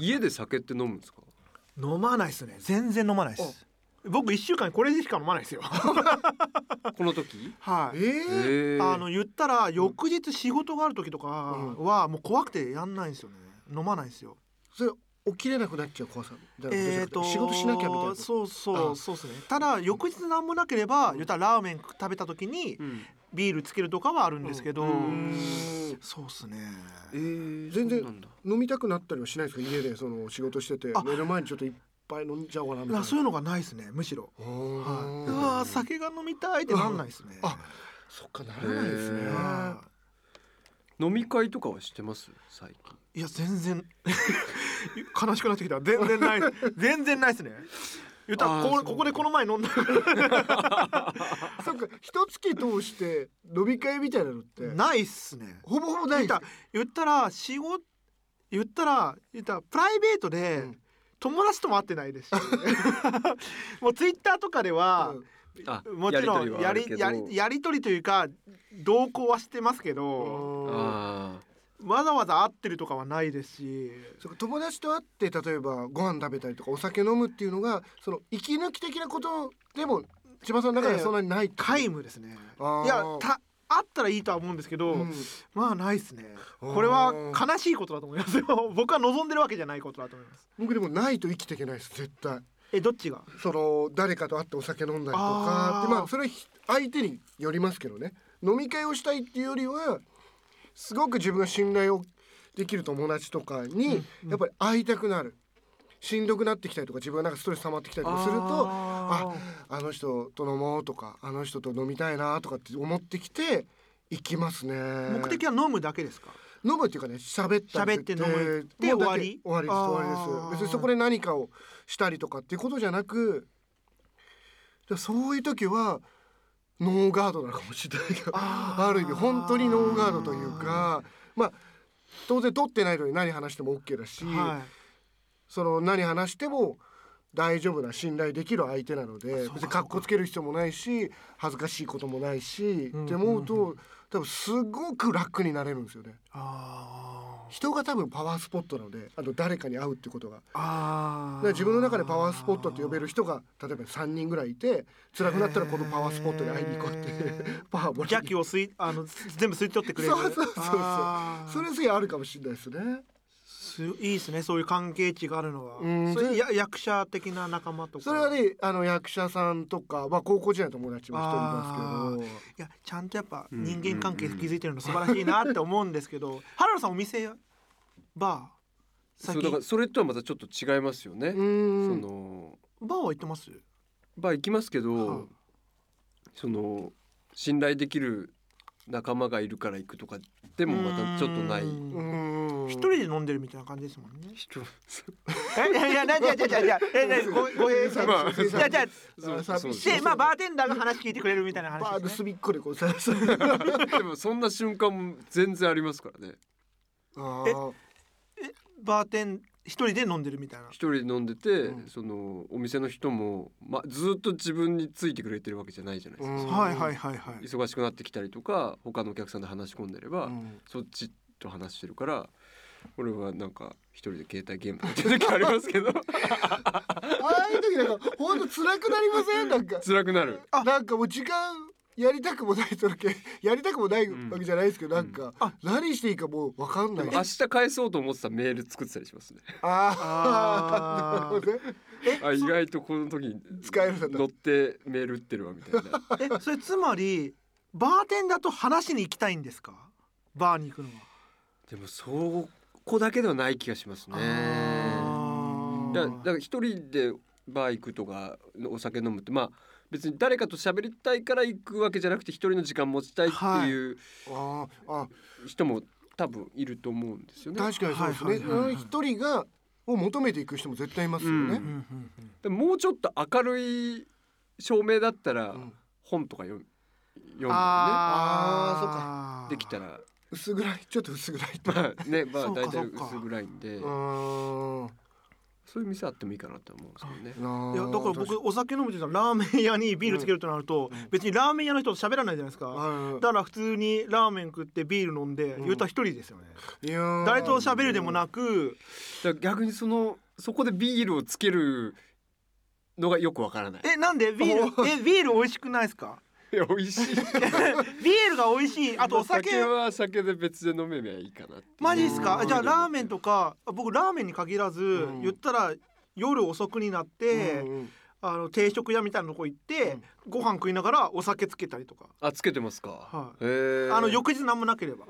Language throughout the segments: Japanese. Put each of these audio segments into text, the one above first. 家で酒って飲むんですか？飲まないですね。全然飲まないです。僕1週間これしか飲まないですよこの時はい。言ったら翌日仕事がある時とかはもう怖くてやんないんですよね。飲まないですよ。それ起きれなくなっちゃう怖さ、仕事しなきゃみたいな。そうですね。ただ翌日何もなければ言ったらラーメン食べた時に、ビールつけるとかはあるんですけど、そうですね。全然飲みたくなったりはしないですか？家でその仕事してて目の前にちょっといっぱい飲んじゃおうかなみたいな。そういうのがないですね、むしろ。うわ酒が飲みたいってなんないですね。そっか、ならないですね。飲み会とかはしてます最近？いや全然悲しくなってきた。全然ない全然ないですね。言ったらここでこの前飲んだそっか、一月通して飲み会みたいなのってないっすね。ほぼほぼないっす。言ったらプライベートで友達とも会ってないですしもうツイッターとかでは、もちろんやり取りというか同行はしてますけど、わざわざ会ってるとかはないですし。そうか、友達と会って例えばご飯食べたりとかお酒飲むっていうのがその息抜き的なことでも千葉さんの中ではそんなにない。皆無ですね。あったらいいとは思うんですけど、まあないですね。これは悲しいことだと思いますよ僕は望んでるわけじゃないことだと思います。僕でもないと生きていけないです、絶対。どっちが？その誰かと会ってお酒飲んだりとかで、それは相手によりますけどね。飲み会をしたいっていうよりはすごく自分が信頼をできる友達とかにやっぱり会いたくなる、しんどくなってきたりとか自分がなんかストレス溜まってきたりとかすると、あの人と飲もうとかあの人と飲みたいなとかって思ってきて行きますね。目的は飲むだけですか？飲むっていうかね、喋って飲むで終わり？終わりです。別にそこで何かをしたりとかっていうことじゃなく、そういう時はノーガードなのかもしれないけどある意味本当にノーガードというか、当然取ってないのに何話しても OK だし、その何話しても大丈夫な信頼できる相手なので、別にかっこつける必要もないし恥ずかしいこともないしって思うと、多分すごく楽になれるんですよね。人が多分パワースポットなので、誰かに会うってことが、自分の中でパワースポットと呼べる人が例えば3人ぐらいいて、辛くなったらこのパワースポットに会いに行こうってパワーもらいに、邪気を全部吸い取ってくれるそうそれすげえあるかもしれないですね。いいですね、そういう関係値があるのは。それ役者的な仲間とか。それはね、役者さんとか、高校時代の友達も一人いますけど、ちゃんとやっぱ人間関係築いてるの素晴らしいなって思うんですけど原田さん、お店やバー先？だからそれとはまたちょっと違いますよね。バーは行ってます？バー行きますけど、その信頼できる仲間がいるから行くとかでもまたちょっとない。一人で飲んでるみたいな感じですもんね。じゃあバーテンダーが話聞いてくれるみたいな話ですね。バーの隅っこでこうさでもそんな瞬間も全然ありますからね。バーテン一人で飲んでるみたいな。一人で飲んでて、そのお店の人も、ずっと自分についてくれてるわけじゃないじゃないですか。忙しくなってきたりとか他のお客さんと話し込んでれば、そっちと話してるから、俺はなんか一人で携帯ゲームやってる時ありますけどああいう時なんかほんと辛くなりません？なんか辛くなる。なんかもう時間やりたくもないとやりたくもないわけじゃないですけど、なんか何していいかもう分かんない。明日返そうと思ってたメール作ってたりしますね。なるほどね。意外とこの時に乗ってメール打ってるわみたいなそれつまりバーテンダーと話しに行きたいんですか？バーに行くのは。でもそこだけではない気がしますね。だから一人でバー行くとかお酒飲むって別に誰かと喋りたいから行くわけじゃなくて、一人の時間持ちたいっていう人も多分いると思うんですよね。確かにそうですね。一人がを求めていく人も絶対いますよね。もうちょっと明るい照明だったら本とか読んでね。そうか。できたら薄暗い、ちょっと薄暗いね。大体薄暗いんで、そういう店あってもいいかなって思うんですけどね。いやだから僕お酒飲むときはラーメン屋にビールつけるとなると、うん、別にラーメン屋の人と喋らないじゃないですか、うん、だから普通にラーメン食ってビール飲んで、うん、言うたら一人ですよね。いや誰と喋るでもなく、うん、逆にそこでビールをつけるのがよくわからない。なんでビール美味しくないですか？いや美味しいビールが美味しい。あとお酒は酒で別で飲めばいいかなって。マジですか？じゃあラーメンとか、僕ラーメンに限らず、うん、言ったら夜遅くになって、うんうん、定食屋みたいなとこ行って、うん、ご飯食いながらお酒つけたりとか。あ、つけてますか？はい、翌日何もなければ。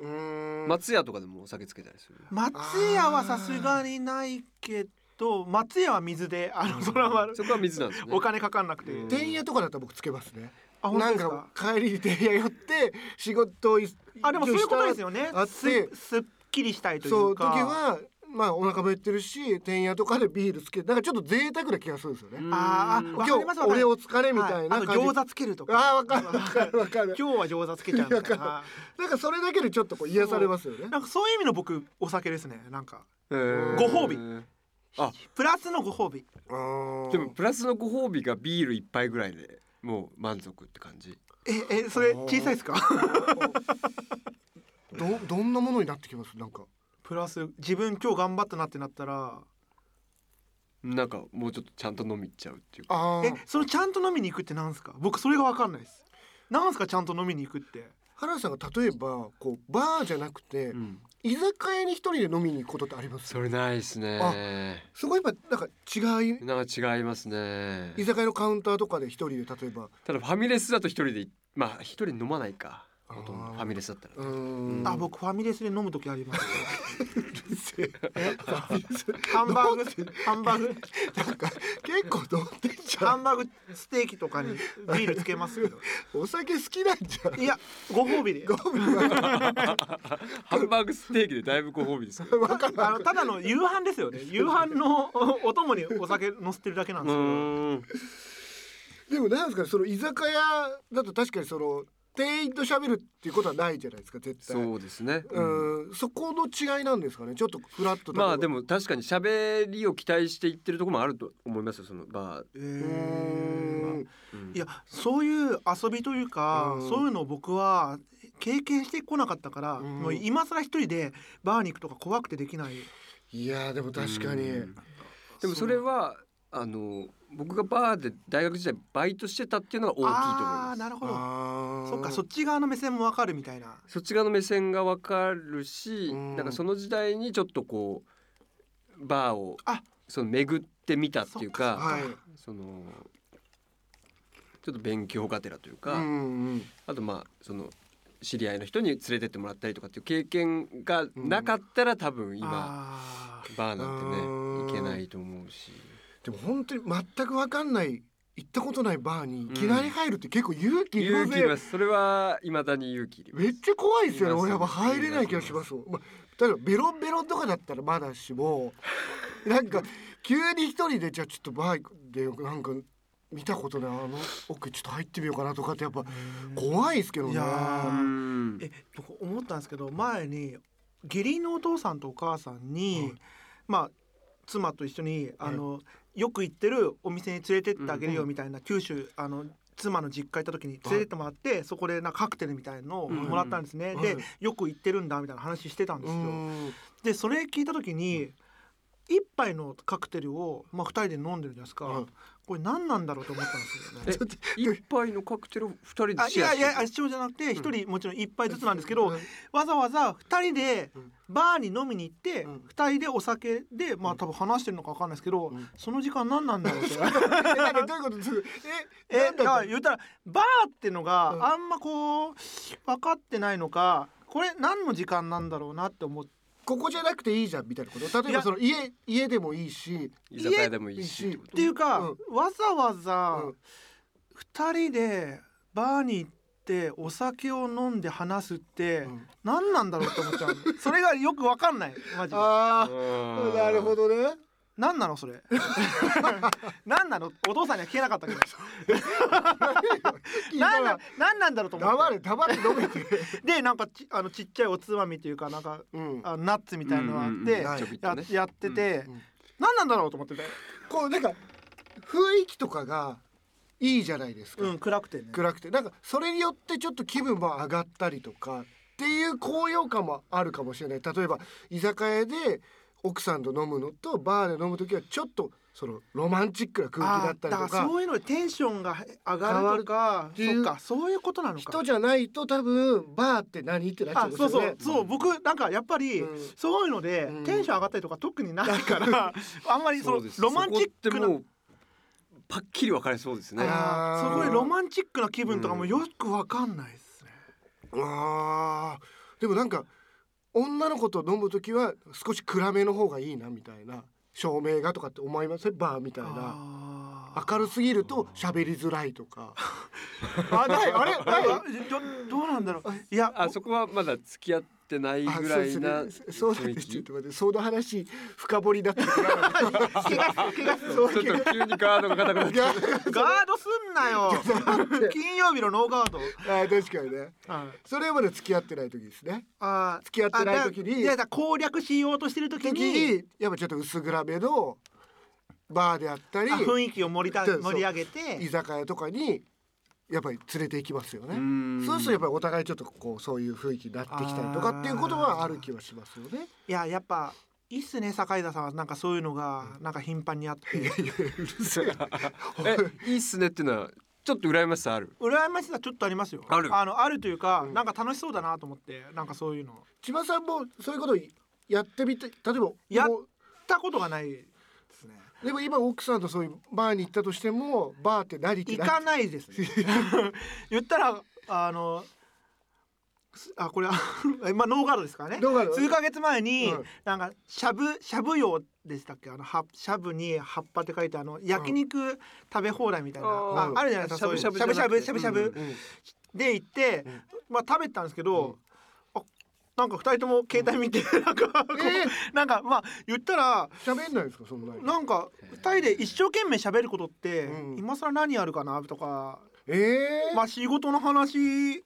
松屋とかでもお酒つけたりする。松屋はさすがにないけど松屋は水でそこは水なんですね。お金かかんなくて。店屋とかだったら僕つけますね。あ、なんか帰りに店屋寄って仕事でもそういうことですよね。すっきりしたいというか、そう時はまあお腹も減ってるし店屋とかでビールつける、なんかちょっと贅沢な気がするんですよね。ああ、わかります。俺お疲れみたいな感じ、はい、餃子つけるとか。あ、わかるわかるわかる。今日は餃子つけちゃうみたいな。なんかそれだけでちょっとこう癒されますよね。なんかそういう意味の僕お酒ですね。なんかご褒美。あ、プラスのご褒美。あ、でもプラスのご褒美がビール一杯ぐらいでもう満足って感じ。それ小さいですか？どんなものになってきます？なんかプラス自分今日頑張ったなってなったら、なんかもうちょっとちゃんと飲み行っちゃうっていうか。そのちゃんと飲みに行くってなんですか？僕それが分かんないです。なんすかちゃんと飲みに行くって。原さんが例えばこうバーじゃなくて、うん、居酒屋に一人で飲みに行くことってあります？それないですね。あ、すごいやっぱなんか違いますね。居酒屋のカウンターとかで一人で例えば。ただファミレスだと一人で、まあ一人飲まないか。ほとんどファミレスだったら、ね、あ、僕ファミレスで飲むときあります。ハンバーグなんか結構どうってんじゃん。ハンバーグステーキとかにビールつけますけど。お酒好きなんじゃん。いや、ご褒美で。ハンバーグステーキでだいぶご褒美ですけど。ただの夕飯ですよね。夕飯のお供にお酒乗せてるだけなんですけど。でもなんですか、その居酒屋だと確かにその店員と喋るっていうことはないじゃないですか、絶対。そうですね、うん、そこの違いなんですかね。ちょっとフラット。まあでも確かに喋りを期待していってるところもあると思いますよ、そのバー。いや、そういう遊びというか、そういうのを僕は経験してこなかったから、もう今更一人でバーに行くとか怖くてできない。いやでも確かに。でもそれは僕がバーで大学時代バイトしてたっていうのが大きいと思います。あ、なるほど。そっか、そっち側の目線もわかるみたいな。そっち側の目線がわかるし、なんかその時代にちょっとこうバーを巡ってみたっていうか、はい、ちょっと勉強がてらというか、あとまあ知り合いの人に連れてってもらったりとかっていう経験がなかったら、多分今バーなんてね、行けないと思うし。でも本当に全く分かんない、行ったことないバーにいきなり入るって結構勇気いりますね。勇気いります。それは未だに勇気いります。めっちゃ怖いですよね。俺は入れない気がしますもん。例えばベロンベロンとかだったらまだしもなんか急に一人でじゃあちょっとバーでなんか見たことない奥ちょっと入ってみようかなとかってやっぱ怖いですけどね。いや僕思ったんですけど、前に義理のお父さんとお母さんに、はい、まあ妻と一緒によく行ってるお店に連れてってあげるよみたいな、九州妻の実家行った時に連れてってもらって、そこでなんかカクテルみたいのをもらったんですね。でよく行ってるんだみたいな話してたんですよ。でそれ聞いた時に一杯のカクテルをまあ2人で飲んでるじゃないですか。これ何なんだろうと思ったんですよね。一杯のカクテルを2人でシェアして。いや一緒じゃなくて1人もちろん1杯ずつなんですけど、わざわざ2人でバーに飲みに行って2人でお酒でまあ多分話してるのか分かんないですけど、その時間何なんだろうってどういうことですか？だから言ったらバーってのがあんまこう分かってないのか、これ何の時間なんだろうなって思って、ここじゃなくていいじゃんみたいなこと。例えば家でもいいし、居酒屋でもいいしっていうか、わざわざ2人でバーに行ってお酒を飲んで話すって何なんだろうって思っちゃう。それがよく分かんない、マジで。なるほどね。何なのそれ。何なの、お父さんには聞けなかったけど。何なんだろうと思って。黙れ飲めて。でなんかちっちゃいおつまみというか、なんかナッツみたいなのがあってやってて、何なんだろうと思ってて、こうなんか雰囲気とかがいいじゃないですか、うん、暗くてね、暗くてなんかそれによってちょっと気分も上がったりとかっていう高揚感もあるかもしれない。例えば居酒屋で奥さんと飲むのとバーで飲むときはちょっとそのロマンチックな空気だったりとか、だからそういうのでテンションが上がるとか、そうかそういうことなのか。人じゃないと多分バーって何ってなっちゃうんですよね。そうそうそう、僕なんかやっぱり、うん、そういうのでテンション上がったりとか特にないから、うん、あんまりそのロマンチックな、そこってもうパッキリ分かれそうですね。そこでロマンチックな気分とかもよく分かんないですね、うん、あでもなんか女の子と飲むときは少し暗めの方がいいなみたいな、照明がとかって思いません？バーみたいな明るすぎると喋りづらいとかあないあれどうなんだろう。いやあそこはまだ付き合ってないぐらいな、そうですね、そうです、ちょっと待って、その話深掘りだったからちょっと急にガードが固くなっちゃうガードすんなよ金曜日のノーガード。あ確かにね、それまで付き合ってない時ですね。あ付き合ってない時に、いやだ攻略しようとしてる時にやっぱちょっと薄暗めのバーであったり雰囲気を盛り上げて居酒屋とかにやっぱり連れて行きますよね。そうするとやっぱりお互いちょっとこうそういう雰囲気になってきたりとかっていうことはある気はしますよね。いややっぱいいっすね、坂井田さんはなんかそういうのがなんか頻繁にあって、うん、いいっすねっていうのはちょっと羨ましさある？羨ましさちょっとありますよ。あるというか、うん、なんか楽しそうだなと思って、なんかそういうの千葉さんもそういうことやってみて、例えばやったことがないですね。でも今奥さんとそういうバーに行ったとしてもバーって何って行かないです、ね、言ったらこれはまあノーガードですからね。数ヶ月前に、うん、なんかしゃぶ用でしたっけ、しゃぶに葉っぱって書いて焼肉食べ放題みたいな、うん、あるじゃないですか、そういうしゃぶしゃぶで行って、うん、まあ食べたんですけど、うん、なんか2人とも携帯見て、なんかまあ言ったら喋んないですか、そんなに。なんか2人で一生懸命喋ることって、うん、今更何あるかなとか、まあ仕事の話、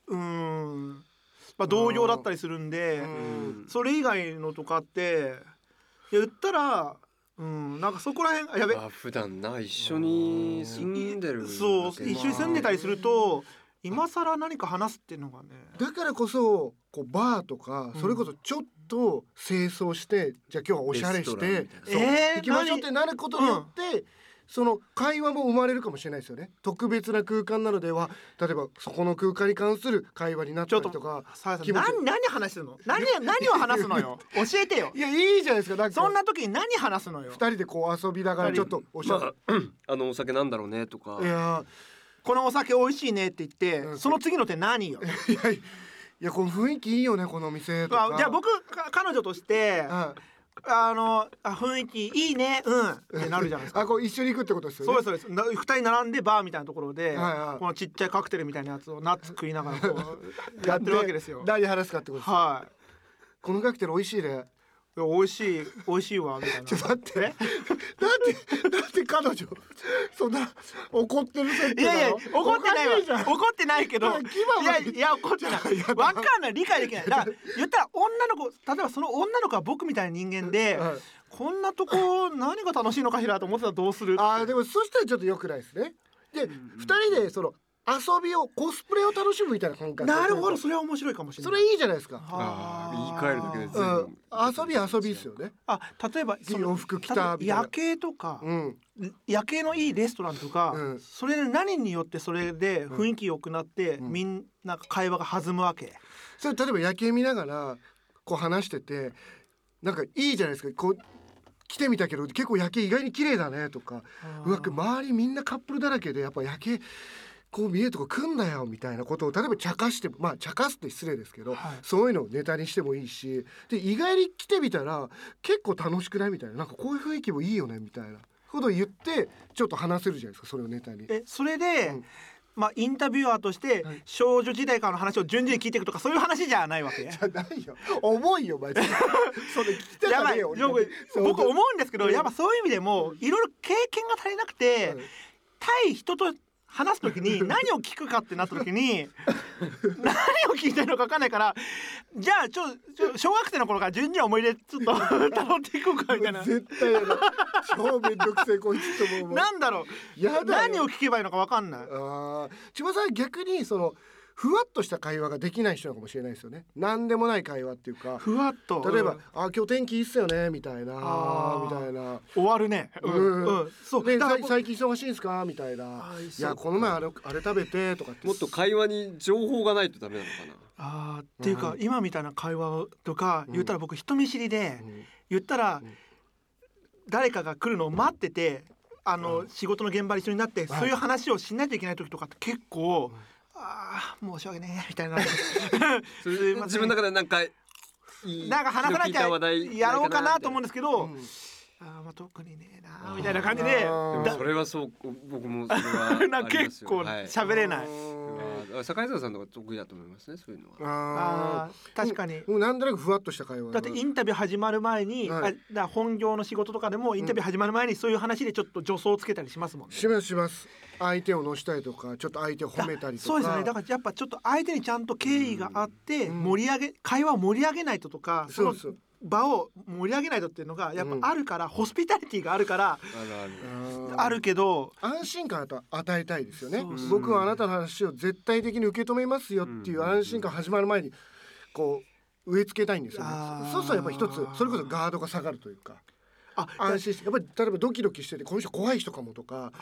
まあ同業だったりするんで、それ以外のとかって言ったら、なんかそこら辺やべ、普段な一緒に住んでる、そう一緒に住んでたりすると。今更何か話すっていうのがね、だからこそこうバーとかそれこそちょっと清掃して、うん、じゃあ今日はおしゃれして行きましょうってなることによって、その会話も生まれるかもしれないですよね。特別な空間なのでは、例えばそこの空間に関する会話になったりとか。何話すの？何を話すのよ教えてよ。いやいいじゃないですか、なんかそんな時に何話すのよ。2人でこう遊びながらちょっとおしゃれ、お酒なんだろうねとか、いやこのお酒美味しいねって言って、その次の手何よ。いやこの雰囲気いいよねこのお店とか。じゃあ僕彼女として、雰囲気いいねうんってなるじゃないですか。こう一緒に行くってことですよね。そうですそうです。2人並んでバーみたいなところで、このちっちゃいカクテルみたいなやつをナッツ食いながらこうやってるわけですよ。何話すかってことです。はい。このカクテル美味しいね。美味しいわみたいな。ちょっと待ってね。だって彼女そんな怒ってる設定だろ。いやいや怒ってないわ。怒ってないけど。いや怒ってない。わかんない、理解できない。だから言ったら女の子、例えばその女の子は僕みたいな人間で、こんなとこ何が楽しいのかしらと思ってたらどうする？ああでもそしたらちょっと良くないですね。で2人でその遊びをコスプレを楽しむみたいな感覚。なるほど、それは面白いかもしれない。それいいじゃないですか。あ言い換えるだけで遊びですよね。例えば洋服着たみたいな夜景とか、夜景のいいレストランとか、それで何によってそれで雰囲気良くなって、みんな会話が弾むわけ。それ例えば夜景見ながらこう話しててなんかいいじゃないですか。こう来てみたけど結構夜景意外に綺麗だねとか、うわ周りみんなカップルだらけでやっぱ夜景こう見えるとこ来んなよみたいなことを例えば茶化しても、茶化すって失礼ですけど、そういうのをネタにしてもいいし、で意外に来てみたら結構楽しくないみたいな、なんかこういう雰囲気もいいよねみたいなことを言ってちょっと話せるじゃないですか、それをネタに。それで、インタビュアーとして少女時代からの話を順次に聞いていくとか、そういう話じゃないわけじゃないよ。重いよマジでそれ聞きたくないよ。僕思うんですけど、やっぱそういう意味でもいろいろ経験が足りなくて、対人と話すときに何を聞くかってなったときに何を聞いてるのか分かんないから、じゃあちょ小学生の頃から順々思い出ちょっとたどっていこうかみたいな。絶対やだ超めんどくせえこいつと思う。なんだろう、やだ、何を聞けばいいのか分かんない。あ、千葉さんは逆にそのふわっとした会話ができない人かもしれないですよね。なんでもない会話っていうか、ふわっと、例えば、うん、あ今日天気いいっすよねみたいな、みたいな、終わるね、うんうんうん、そうね、最近忙しいんですかみたいな、いやこの前あれ食べてとかって、もっと会話に情報がないとダメなのかな。あっていうか、うん、今みたいな会話とか言ったら、僕人見知りで、うん、言ったら、うん、誰かが来るのを待ってて、仕事の現場で一緒になって、そういう話をしないといけない時とかって結構、うん、あ申し訳ねえみたいな自分の中でなんか話さなきゃやろうかなと思うんですけど、うん、あまあ特にねえなみたいな感じで、でもそれはそう僕もそれはなん結構喋れない、はい、坂井さんとか得意だと思いますね、そういうのは。あ確かに、もうなんとなくふわっとした会話だって、インタビュー始まる前に、はい、だ本業の仕事とかでもインタビュー始まる前にそういう話でちょっと助走をつけたりしますもんね。しますします。相手を乗したりとか、ちょっと相手を褒めたりとか。そうですね、だからやっぱちょっと相手にちゃんと敬意があって盛り上げ、うん、会話を盛り上げないととか、その場を盛り上げないとっていうのがやっぱあるから、うん、ホスピタリティがあるからあるけど、安心感を与えたいですよね。僕はあなたの話を絶対的に受け止めますよっていう安心感始まる前にこう植え付けたいんですよね。そうするとやっぱ一つそれこそガードが下がるというか、安心して、やっぱり例えばドキドキしてて、この人怖い人かもとか、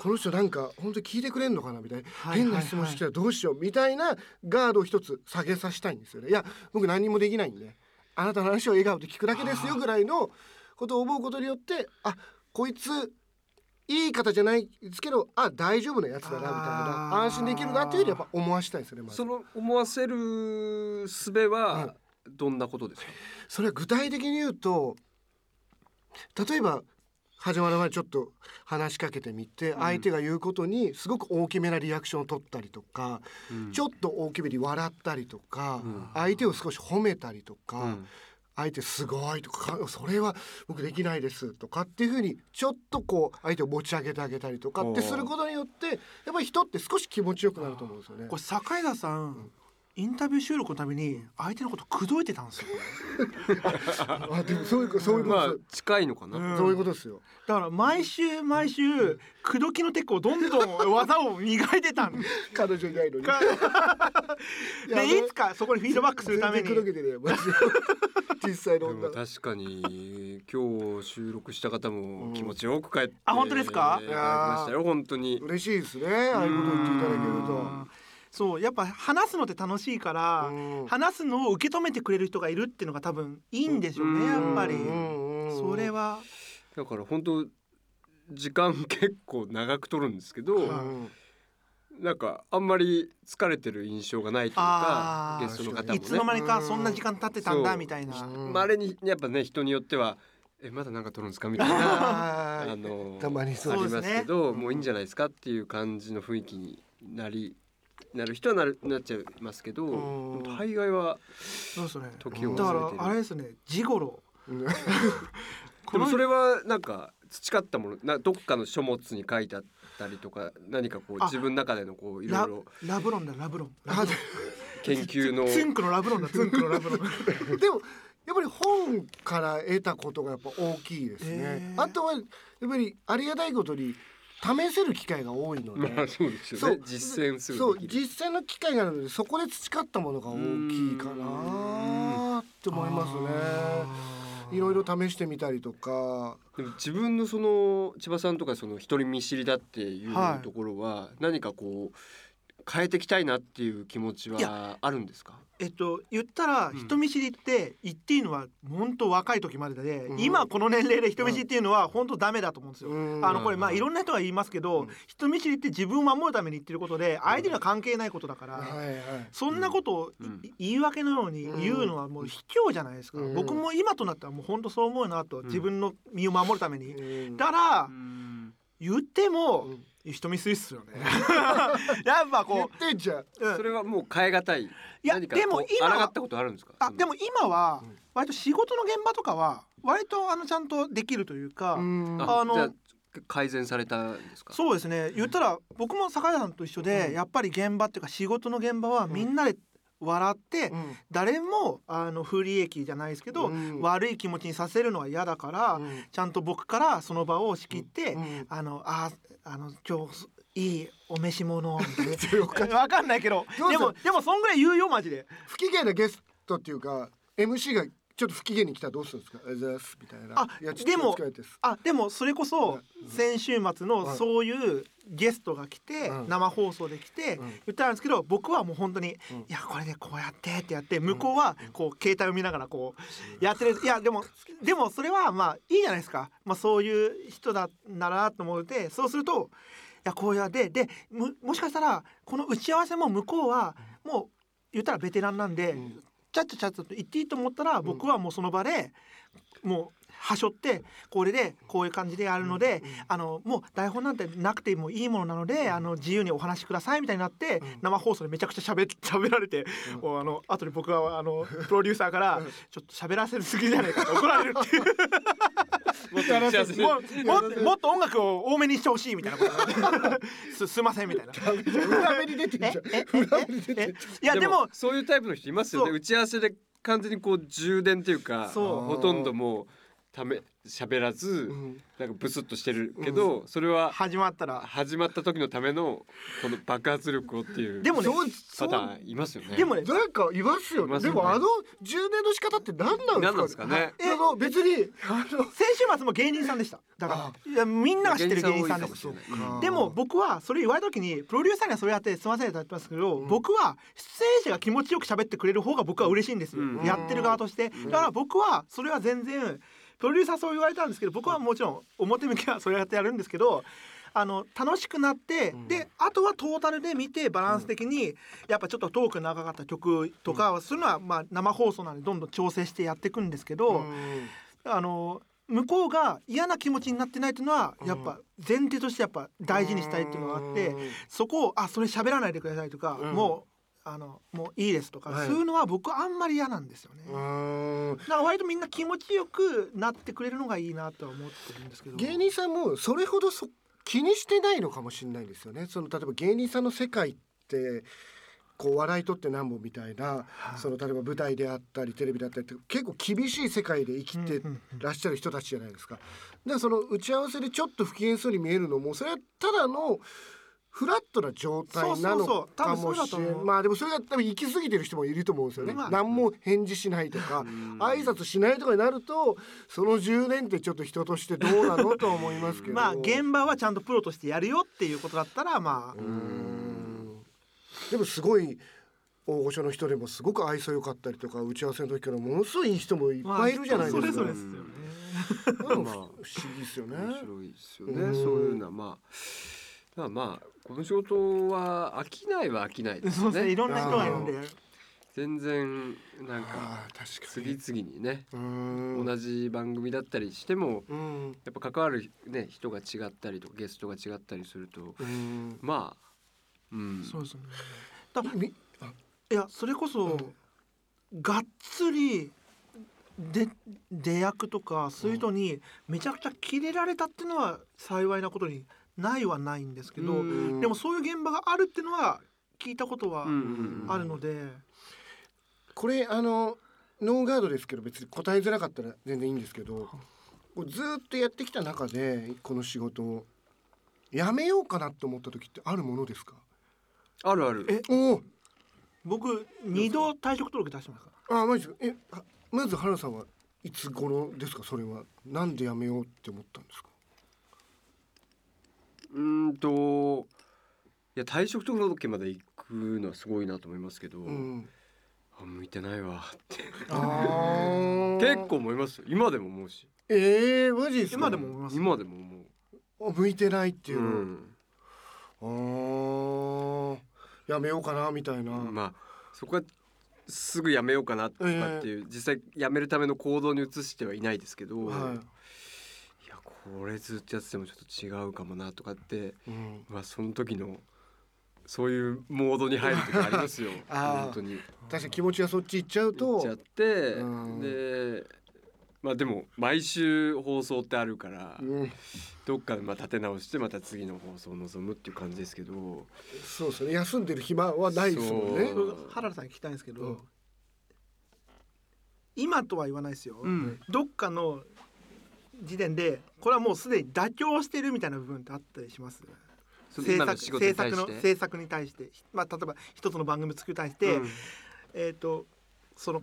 この人なんか本当に聞いてくれんのかなみたいな、変な質問してきたらどうしようみたいなガードを一つ下げさせたいんですよね。いや僕何もできないんで、あなたの話を笑顔で聞くだけですよぐらいのことを思うことによって、あこいついい方じゃないですけど、あ大丈夫なやつだなみたいな、安心できるなっていうのをやっぱ思わせたいですね。まずその思わせる術はどんなことですか、うん、それは具体的に言うと、例えば始まる前にちょっと話しかけてみて、相手が言うことにすごく大きめなリアクションを取ったりとか、うん、ちょっと大きめに笑ったりとか、うん、相手を少し褒めたりとか、うん、相手すごいとか、それは僕できないですとかっていう風にちょっとこう相手を持ち上げてあげたりとかってすることによって、やっぱり人って少し気持ちよくなると思うんですよね。これ坂井田さん、うん、インタビュー収録のために相手のこと口説いてたんですよあでもそういうこと、まあ、近いのかな、そういうことですよ。だから毎週口説きのテクをどんどん技を磨いてたんです彼女以外のにでいつかそこにフィードバックするために口説けてるよマジで実際の女。確かに今日収録した方も気持ちよく帰って、あ本当ですか、ましたよ。本当に嬉しいですね、ああいうこと言っていただけると。そうやっぱ話すのって楽しいから、うん、話すのを受け止めてくれる人がいるっていうのが多分いいんでしょうね、やっぱりそれは。だから本当時間結構長く取るんですけど、うん、なんかあんまり疲れてる印象がないというか、ゲストの方もね、いつの間にかそんな時間経ってたんだみたいな、まあ、あれにやっぱね、人によってはまだなんか撮るんですかみたいなたまにそうですね、ありますけど、もういいんじゃないですかっていう感じの雰囲気になる人はなっちゃいますけど、大概は時を忘れてる。だからあれですね、ジゴロでもそれはなんか培ったものな、どっかの書物に書いてあったりとか、何かこう自分の中でのこういろいろラブロン研究のツンクのラブロンでもやっぱり本から得たことがやっぱ大きいですね、あとはやっぱりありがたいことに試せる機会が多いので、まあそうですよね、そう実践する、そう実践の機会があるので、そこで培ったものが大きいかなって思いますね。いろいろ試してみたりとか。でも自分のその千葉さんとかその一人見知りだっていうところは、はい、何かこう変えていきたいなっていう気持ちはあるんですか。言ったら人見知りって言っていいのは本当若い時までで、うん、今この年齢で人見知りっていうのは本当ダメだと思うんですよ、うん、これまあいろんな人が言いますけど、うん、人見知りって自分を守るために言ってることで、相手には関係ないことだから、うん、そんなことを言い訳のように言うのはもう卑怯じゃないですか、うん、僕も今となってはもう本当そう思うなと、自分の身を守るために、うん、だから、うん、言っても、うん、人見知りっすよねやっぱこう言ってんじゃん、うん、それはもう変えがたい。いやでも今抗ったことあるんですか。あでも今は割と仕事の現場とかは割とちゃんとできるというか、じゃあ改善されたんですか。そうですね、言ったら僕も坂井さんと一緒で、やっぱり現場っていうか仕事の現場はみんなで笑って、うん、誰も不利益じゃないですけど、うん、悪い気持ちにさせるのは嫌だから、うん、ちゃんと僕からその場を仕切って、うんうん、今日いいお召し物みたいな分かんないけどでもそんぐらい言うよマジで。不機嫌なゲストっていうか MC がちょっと不機嫌に来たらどうするんですか？みたいな。でもそれこそ先週末のそういうゲストが来て、うん、生放送で来て、うん、言ったんですけど、僕はもう本当に、うん、いやこれでこうやってってやって、向こうはこう携帯を見ながらこうやってる。いやでもそれはまあいいじゃないですか。まあそういう人だならと思って、そうするといやこうやってで もしかしたらこの打ち合わせも向こうはもう言ったらベテランなんで、うん、ちゃっと言っていいと思ったら、僕はもうその場でもうはしょって、これでこういう感じでやるので、もう台本なんてなくてもいいものなので、自由にお話しくださいみたいになって、生放送でめちゃくちゃ喋られて、あとで僕はプロデューサーからちょっと喋らせすぎじゃないかと怒られるっていうもっと音楽を多めにしてほしいみたいなことすいませんみたいな裏目に出てるじゃん。いやでもそういうタイプの人いますよね。打ち合わせで完全にこう充電っていうか、ほとんどもう喋らず、なんかブスッとしてるけど、それは始まった時のためのこの爆発力をっていう。でもね、パターンいますよね。でもね、なんかいますよね。でも充電の仕方って何なんですかね。別に先週末も芸人さんでした。だからいやみんなが知ってる芸人さんです。でも僕はそれ言われた時に、プロデューサーにはそれやってすいませんって言ってますけど、僕は出演者が気持ちよく喋ってくれる方が僕は嬉しいんですよ、やってる側として。だから僕はそれは全然プロデューサーそう言われたんですけど、僕はもちろん表向きはそれやってやるんですけど、楽しくなって、であとはトータルで見てバランス的に、やっぱちょっとトーク長かった曲とかするのは、まあ生放送なんでどんどん調整してやっていくんですけど、向こうが嫌な気持ちになってないっていうのはやっぱ前提としてやっぱ大事にしたいっていうのがあって、そこをそれ喋らないでくださいとか、もういいですとか、そういうのは僕はあんまり嫌なんですよね。だから割とみんな気持ちよくなってくれるのがいいなとは思ってるんですけど、芸人さんもそれほど気にしてないのかもしれないですよね。例えば芸人さんの世界ってこう笑い取ってなんぼみたいな、例えば舞台であったりテレビであったりって結構厳しい世界で生きてらっしゃる人たちじゃないですか。だからその打ち合わせでちょっと不機嫌そうに見えるのも、それはただのフラットな状態なのかもしれない。まあでもそれが多分行き過ぎてる人もいると思うんですよね。何も返事しないとか挨拶しないとかになると、その10年ってちょっと人としてどうなのと思いますけどまあ現場はちゃんとプロとしてやるよっていうことだったら、まあでもすごい大御所の人でもすごく愛想良かったりとか、打ち合わせの時からものすごいいい人もいっぱいいるじゃないですか。それですよね。不思議ですよね。面白いですよね。そういうのはまあこの仕事は飽きないは飽きないですね。そうですね、いろんな人がいるんで全然なんか次々にね、同じ番組だったりしても、やっぱ関わる、ね、人が違ったりとかゲストが違ったりすると、まあそうですね。いやそれこそ、がっつりで出役とかそういう人にめちゃくちゃキレられたっていうのは幸いなことにないはないんですけど、でもそういう現場があるってのは聞いたことはあるので、これノーガードですけど別に答えづらかったら全然いいんですけど、ずっとやってきた中でこの仕事をやめようかなと思った時ってあるものですか？ある。僕2度退職届出してますから。マジですか？まず原さんはいつ頃ですか？それはなんでやめようって思ったんですか？いや退職届まで行くのはすごいなと思いますけど、向いてないわって結構思いますよ。今でも思うし。マジですか？今でも思います。今でも思う。向いてないっていう、やめようかなみたいな、まあそこはすぐやめようかなとかっていう、実際やめるための行動に移してはいないですけど、これずっとやっててもちょっと違うかもなとかって、その時のそういうモードに入る時ありますよ本当に。確かに気持ちがそっち行っちゃうと行っちゃって、でまあでも毎週放送ってあるから、うん、どっかでまあ立て直してまた次の放送を望むっていう感じですけど、そうですね、休んでる暇はないですもんね。原田さん聞きたいんですけど、うん、今とは言わないですよ、うん、どっかの時点でこれはもうすでに妥協してるみたいな部分ってあったりします？制作に対して、まあ、例えば一つの番組作りに対して、うん、その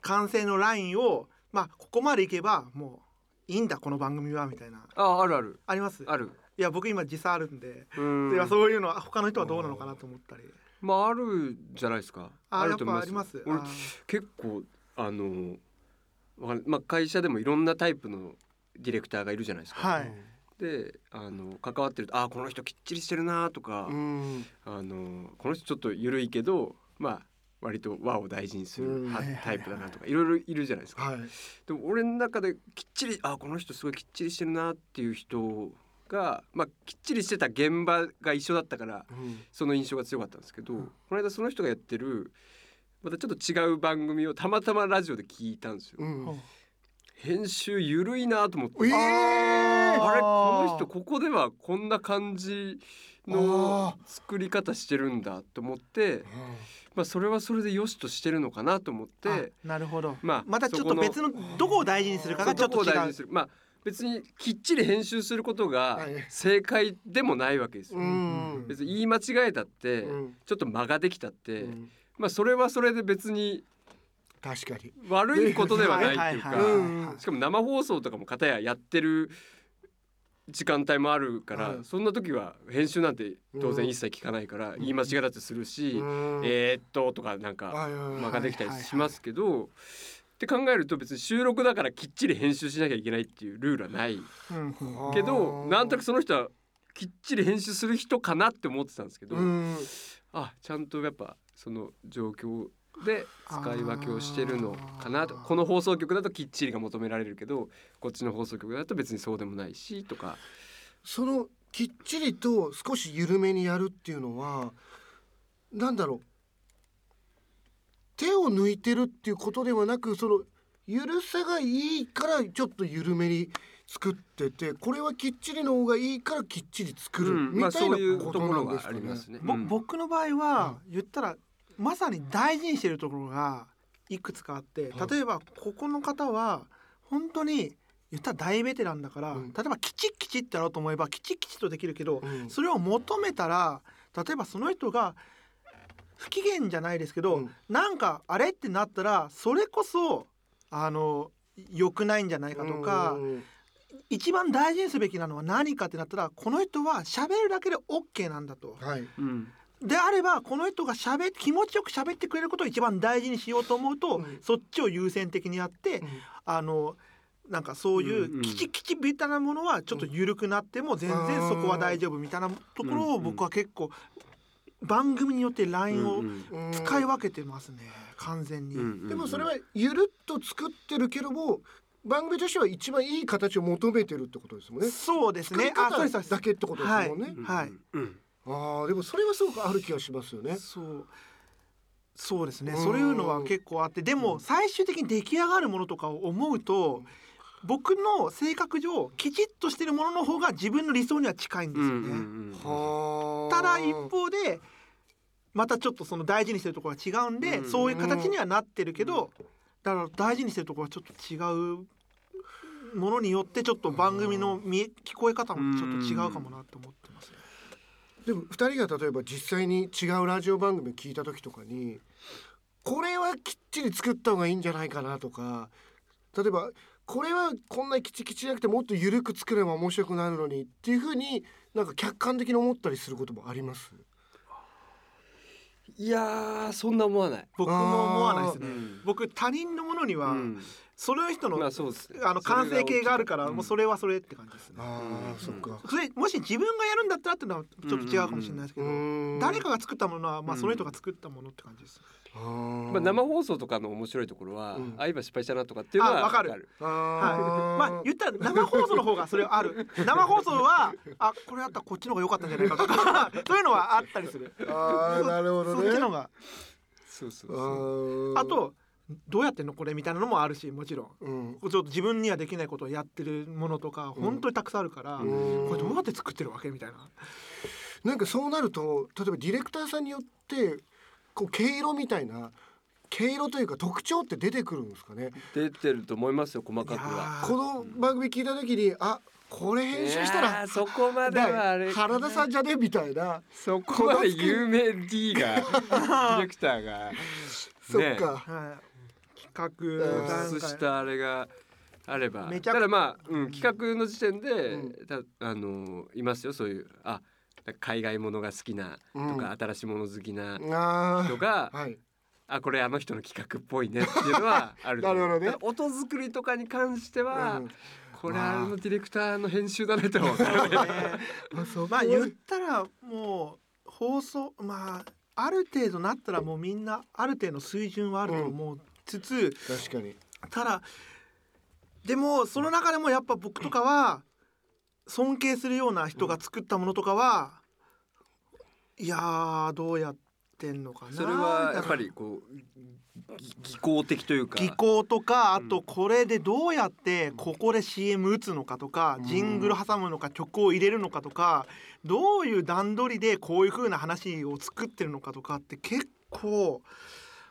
完成のラインをまあここまでいけばもういいんだこの番組はみたいな。あるあるあります。ある。いや僕今時差あるんで、そういうのは他の人はどうなのかなと思ったり。まああるじゃないですか。あると思います。やっぱあります。俺結構まあ、会社でもいろんなタイプのディレクターがいるじゃないですか。はい。で関わってるとこの人きっちりしてるなとか、うん、この人ちょっと緩いけどまあ割と和を大事にするタイプだなとかいろいろいるじゃないですか、はい、でも俺の中できっちりこの人すごいきっちりしてるなっていう人が、まあ、きっちりしてた現場が一緒だったから、うん、その印象が強かったんですけど、うん、この間その人がやってるまたちょっと違う番組をたまたまラジオで聞いたんですよ、うん、編集緩いなと思って、あれこの人ここではこんな感じの作り方してるんだと思って、まあ、それはそれで良しとしてるのかなと思って、なるほど、まあ、またちょっと別のどこを大事にするかがちょっと違う、まあ、別にきっちり編集することが正解でもないわけですよ、うん、別に言い間違えたって、うん、ちょっと間ができたって、うん、まあ、それはそれで別に確かに悪いことではないっていうか、しかも生放送とかも片ややってる時間帯もあるから、はい、そんな時は編集なんて当然一切聞かないから言い間違いだってするし、うん、とかなんか間ができたりしますけど、はいはいはい、って考えると別に収録だからきっちり編集しなきゃいけないっていうルールはない、うん、けどなんとなくその人はきっちり編集する人かなって思ってたんですけど、うん、ちゃんとやっぱその状況で使い分けをしてるのかなと、この放送局だときっちりが求められるけどこっちの放送局だと別にそうでもないしとか、そのきっちりと少し緩めにやるっていうのはなんだろう、手を抜いてるっていうことではなく、その緩さがいいからちょっと緩めに作ってて、これはきっちりの方がいいからきっちり作る、うん、みたいなことなんですかね。まあ、そういうところがありますね。僕の場合は、うん、言ったらまさに大事にしてるところがいくつかあって、例えばここの方は本当に言ったら大ベテランだから、うん、例えばきちっきちってやろうと思えばきちっきちっとできるけど、うん、それを求めたら例えばその人が不機嫌じゃないですけど、うん、なんかあれってなったらそれこそ良くないんじゃないかとか、うん、一番大事にすべきなのは何かってなったらこの人は喋るだけで OK なんだと、はい、うん、であればこの人が気持ちよく喋ってくれることを一番大事にしようと思うと、うん、そっちを優先的にやって、うん、なんかそういうキチキチみたいなものはちょっと緩くなっても全然そこは大丈夫みたいなところを僕は結構番組によってラインを使い分けてますね、完全に、うんうんうん、でもそれはゆるっと作ってるけども番組としては一番いい形を求めてるってことですもんね。そうですね、作り方だけってことですもんね。はい、はい、うん、でもそれはすごくある気がしますよね。そうですね、そういうのは結構あって、でも最終的に出来上がるものとかを思うと僕の性格上きちっとしてるものの方が自分の理想には近いんですよね、うんうんうん、ただ一方でまたちょっとその大事にしてるところが違うんで、うん、そういう形にはなってるけど、だから大事にしてるところはちょっと違うものによってちょっと番組の聞こえ方もちょっと違うかもなと思ってますね。でも2人が例えば実際に違うラジオ番組を聞いた時とかにこれはきっちり作った方がいいんじゃないかなとか、例えばこれはこんなキチキチじゃなくてもっと緩く作れば面白くなるのにっていう風になんか客観的に思ったりすることもあります？いやそんな思わない。僕も思わないですね、うん、僕他人のものには、うん、その人の、まあそうですね、完成形があるからもうそれはそれって感じですね、うん、そっか。それもし自分がやるんだったらっていうのはちょっと違うかもしれないですけど、うん、誰かが作ったものは、まあ、その人が作ったものって感じです、うん、まあ、生放送とかの面白いところは、うん、今失敗したなとかっていうのは分かる、はい、まあ言ったら生放送の方がそれはある生放送はこれあったらこっちの方が良かったんじゃないかとかそういうのはあったりする。なるほどね。そっちの方がそうそうそう。あとどうやってんのこれみたいなのもあるし、もちろん、うん、ちょっと自分にはできないことをやってるものとか本当にたくさんあるから、うん、これどうやって作ってるわけみたいな。なんかそうなると例えばディレクターさんによってこう毛色みたいな毛色というか特徴って出てくるんですかね。出てると思いますよ、細かくは。この番組聞いた時に、あ、これ編集したらそこまではあれ原田さんじゃねみたいな、そこまで有名 D がディレクターが、ね、そっか、はい、企画なんかしたあれがあれば、ただまあ、うん、企画の時点で、うん、いますよ、そういう、あ、海外ものが好きなとか、うん、新しいもの好きな人が、はい、あ、これあの人の企画っぽいねっていうのはあると思う。なるほどね。音作りとかに関しては、うん、これあのディレクターの編集だねと思う。まあ言ったらもう放送、まあある程度なったらもうみんなある程度の水準はあると思うつつ、うん、確かに。ただでもその中でもやっぱ僕とかは尊敬するような人が作ったものとかは、うん、いやーどうやってんのかな。それはやっぱりこう技巧的というか、技巧とか、あとこれでどうやってここで CM 打つのかとか、うん、ジングル挟むのか、曲を入れるのかとか、どういう段取りでこういう風な話を作ってるのかとかって結構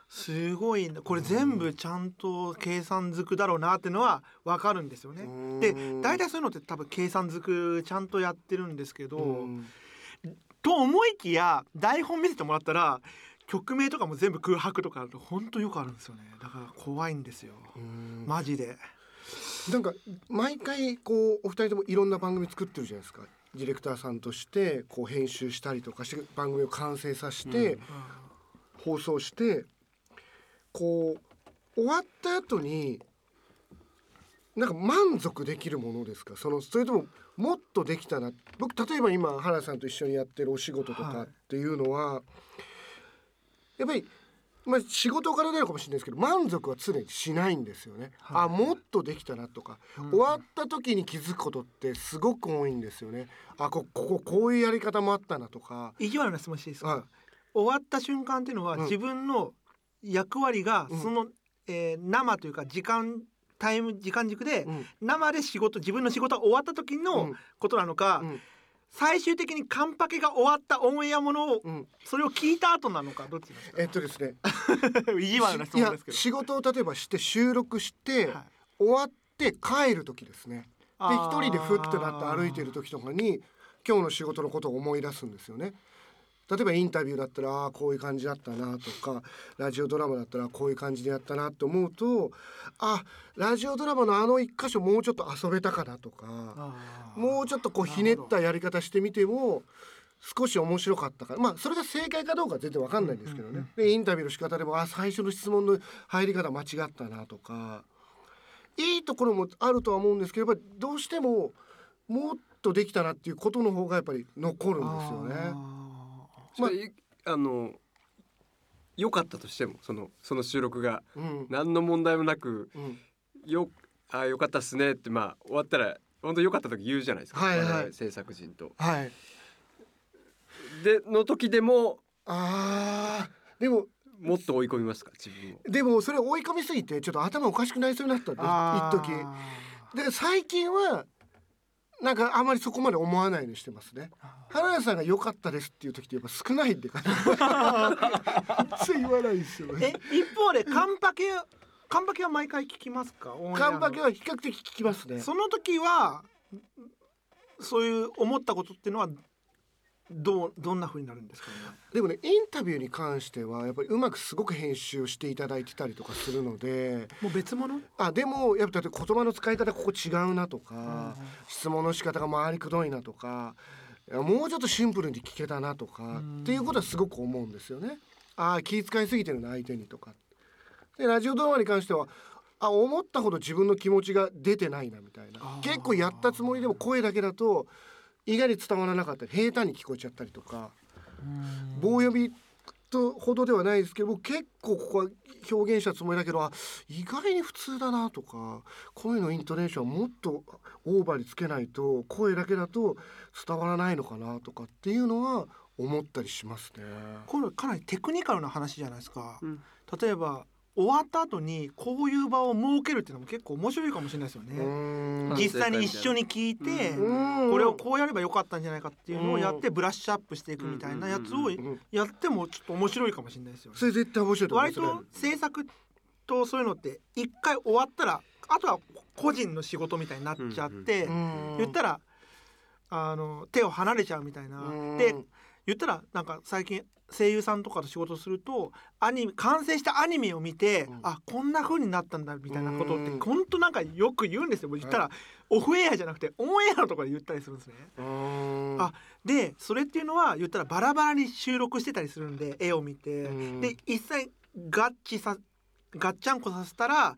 すごい、これ全部ちゃんと計算づくだろうなっていうのは分かるんですよね。で大体そういうのって多分計算づくちゃんとやってるんですけど、と思いきや台本見せてもらったら曲名とかも全部空白とかあると本当よくあるんですよね。だから怖いんですよ、マジで。なんか毎回こうお二人ともいろんな番組作ってるじゃないですか。ディレクターさんとしてこう編集したりとかして番組を完成させて、放送して、こう終わった後になんか満足できるものですか、それとももっとできたな。僕例えば今原さんと一緒にやってるお仕事とかっていうのは、はい、やっぱり、まあ、仕事から出るかもしれないですけど満足は常にしないんですよね、はい、あ、もっとできたなとか、うん、終わった時に気づくことってすごく多いんですよね。あ、こういうやり方もあったなとか。意地悪な質問していいですか、はい、終わった瞬間っていうのは、うん、自分の役割がその、生というか時間軸で、生で自分の仕事が終わった時のことなのか、最終的にカンパケが終わったオンエアものを、それを聞いた後なのか、どっちですか。ですね意地悪な質問ですけど、仕事を例えばして収録して、はい、終わって帰る時ですね。で一人でふっとなって歩いてる時とかに今日の仕事のことを思い出すんですよね。例えばインタビューだったらこういう感じだったなとか、ラジオドラマだったらこういう感じでやったなって思うと、あ、ラジオドラマのあの一箇所もうちょっと遊べたかなとか、もうちょっとこうひねったやり方してみても少し面白かったから、まあそれが正解かどうかは全然分かんないんですけどね、うんうんうん、でインタビューの仕方でも、あ、最初の質問の入り方間違ったなとか、いいところもあるとは思うんですけど、やっぱりどうしてももっとできたなっていうことの方がやっぱり残るんですよね。まあ、良かったとしてもその収録が何の問題もなく、うん、良かったっすねって、まあ終わったら本当良かった時言うじゃないですか、はいはい、制作陣と、はい、での時でも、あ、でももっと追い込みますか自分を。でもそれ追い込みすぎてちょっと頭おかしくなりそうになったんで、一時で、最近はなんかあまりそこまで思わないようにしてますね。原田さんが良かったですっていう時ってやっぱ少ないんでつい言わないですよね。一方でカンパケは毎回聞きますか。カンパケは比較的聞きますね。その時はそういう思ったことっていうのはどんな風になるんですかね。でもね、インタビューに関してはやっぱりうまくすごく編集をしていただいてたりとかするので、もう別物。あ、でもやっぱり言葉の使い方ここ違うなとか、うん、質問の仕方が回りくどいなとか、もうちょっとシンプルに聞けたなとかっていうことはすごく思うんですよね。あ、気遣いすぎてるな相手にとか。でラジオドラマに関しては、あ、思ったほど自分の気持ちが出てないなみたいな。結構やったつもりでも声だけだと意外に伝わらなかったり平坦に聞こえちゃったりとか、棒読みとほどではないですけど、結構ここは表現したつもりだけど、あ、意外に普通だなとか、声のイントネーションはもっとオーバーにつけないと声だけだと伝わらないのかなとかっていうのは思ったりしますね。これかなりテクニカルな話じゃないですか、うん、例えば終わった後にこういう場を設けるっていうのも結構面白いかもしれないですよね。実際に一緒に聞いてこれをこうやればよかったんじゃないかっていうのをやってブラッシュアップしていくみたいなやつをやってもちょっと面白いかもしれないですよね。それ絶対面白いと思います。割と制作とそういうのって一回終わったらあとは個人の仕事みたいになっちゃって言ったら手を離れちゃうみたいな。で言ったらなんか最近声優さんとかと仕事すると完成したアニメを見て、あこんな風になったんだみたいなことって本当なんかよく言うんですよ。言ったらオフエアじゃなくてオンエアのところで言ったりするんですね。あでそれっていうのは言ったらバラバラに収録してたりするんで絵を見てで一切ガッチャンコさせたら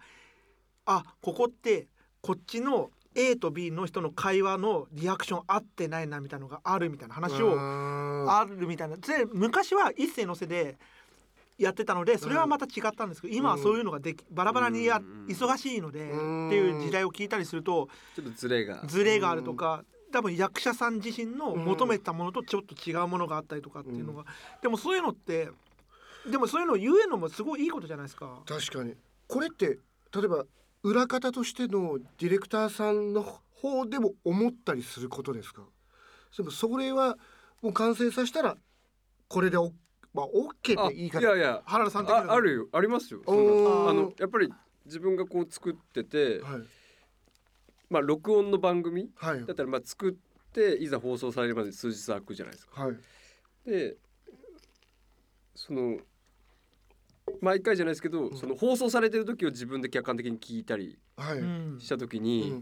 あここってこっちのA と B の人の会話のリアクション合ってないなみたいなのがあるみたいな話をあるみたいな。で昔は一斉のせでやってたのでそれはまた違ったんですけど今はそういうのがバラバラに忙しいのでっていう時代を聞いたりするとちょっとズレがあるとか多分役者さん自身の求めたものとちょっと違うものがあったりとかっていうのがでもそういうのってでもそういうのを言うのもすごいいいことじゃないですか。確かにこれって例えば裏方としてのディレクターさんの方でも思ったりすることですか。でもそれはもう完成させたらこれでOK っていいか。いやいや原田さん的には あるよありますよ。やっぱり自分がこう作ってて、はい録音の番組、はい、だったら作っていざ放送されるまで数日空くじゃないですか、はい、でその毎回じゃないですけど、その放送されてる時を自分で客観的に聞いたりした時に、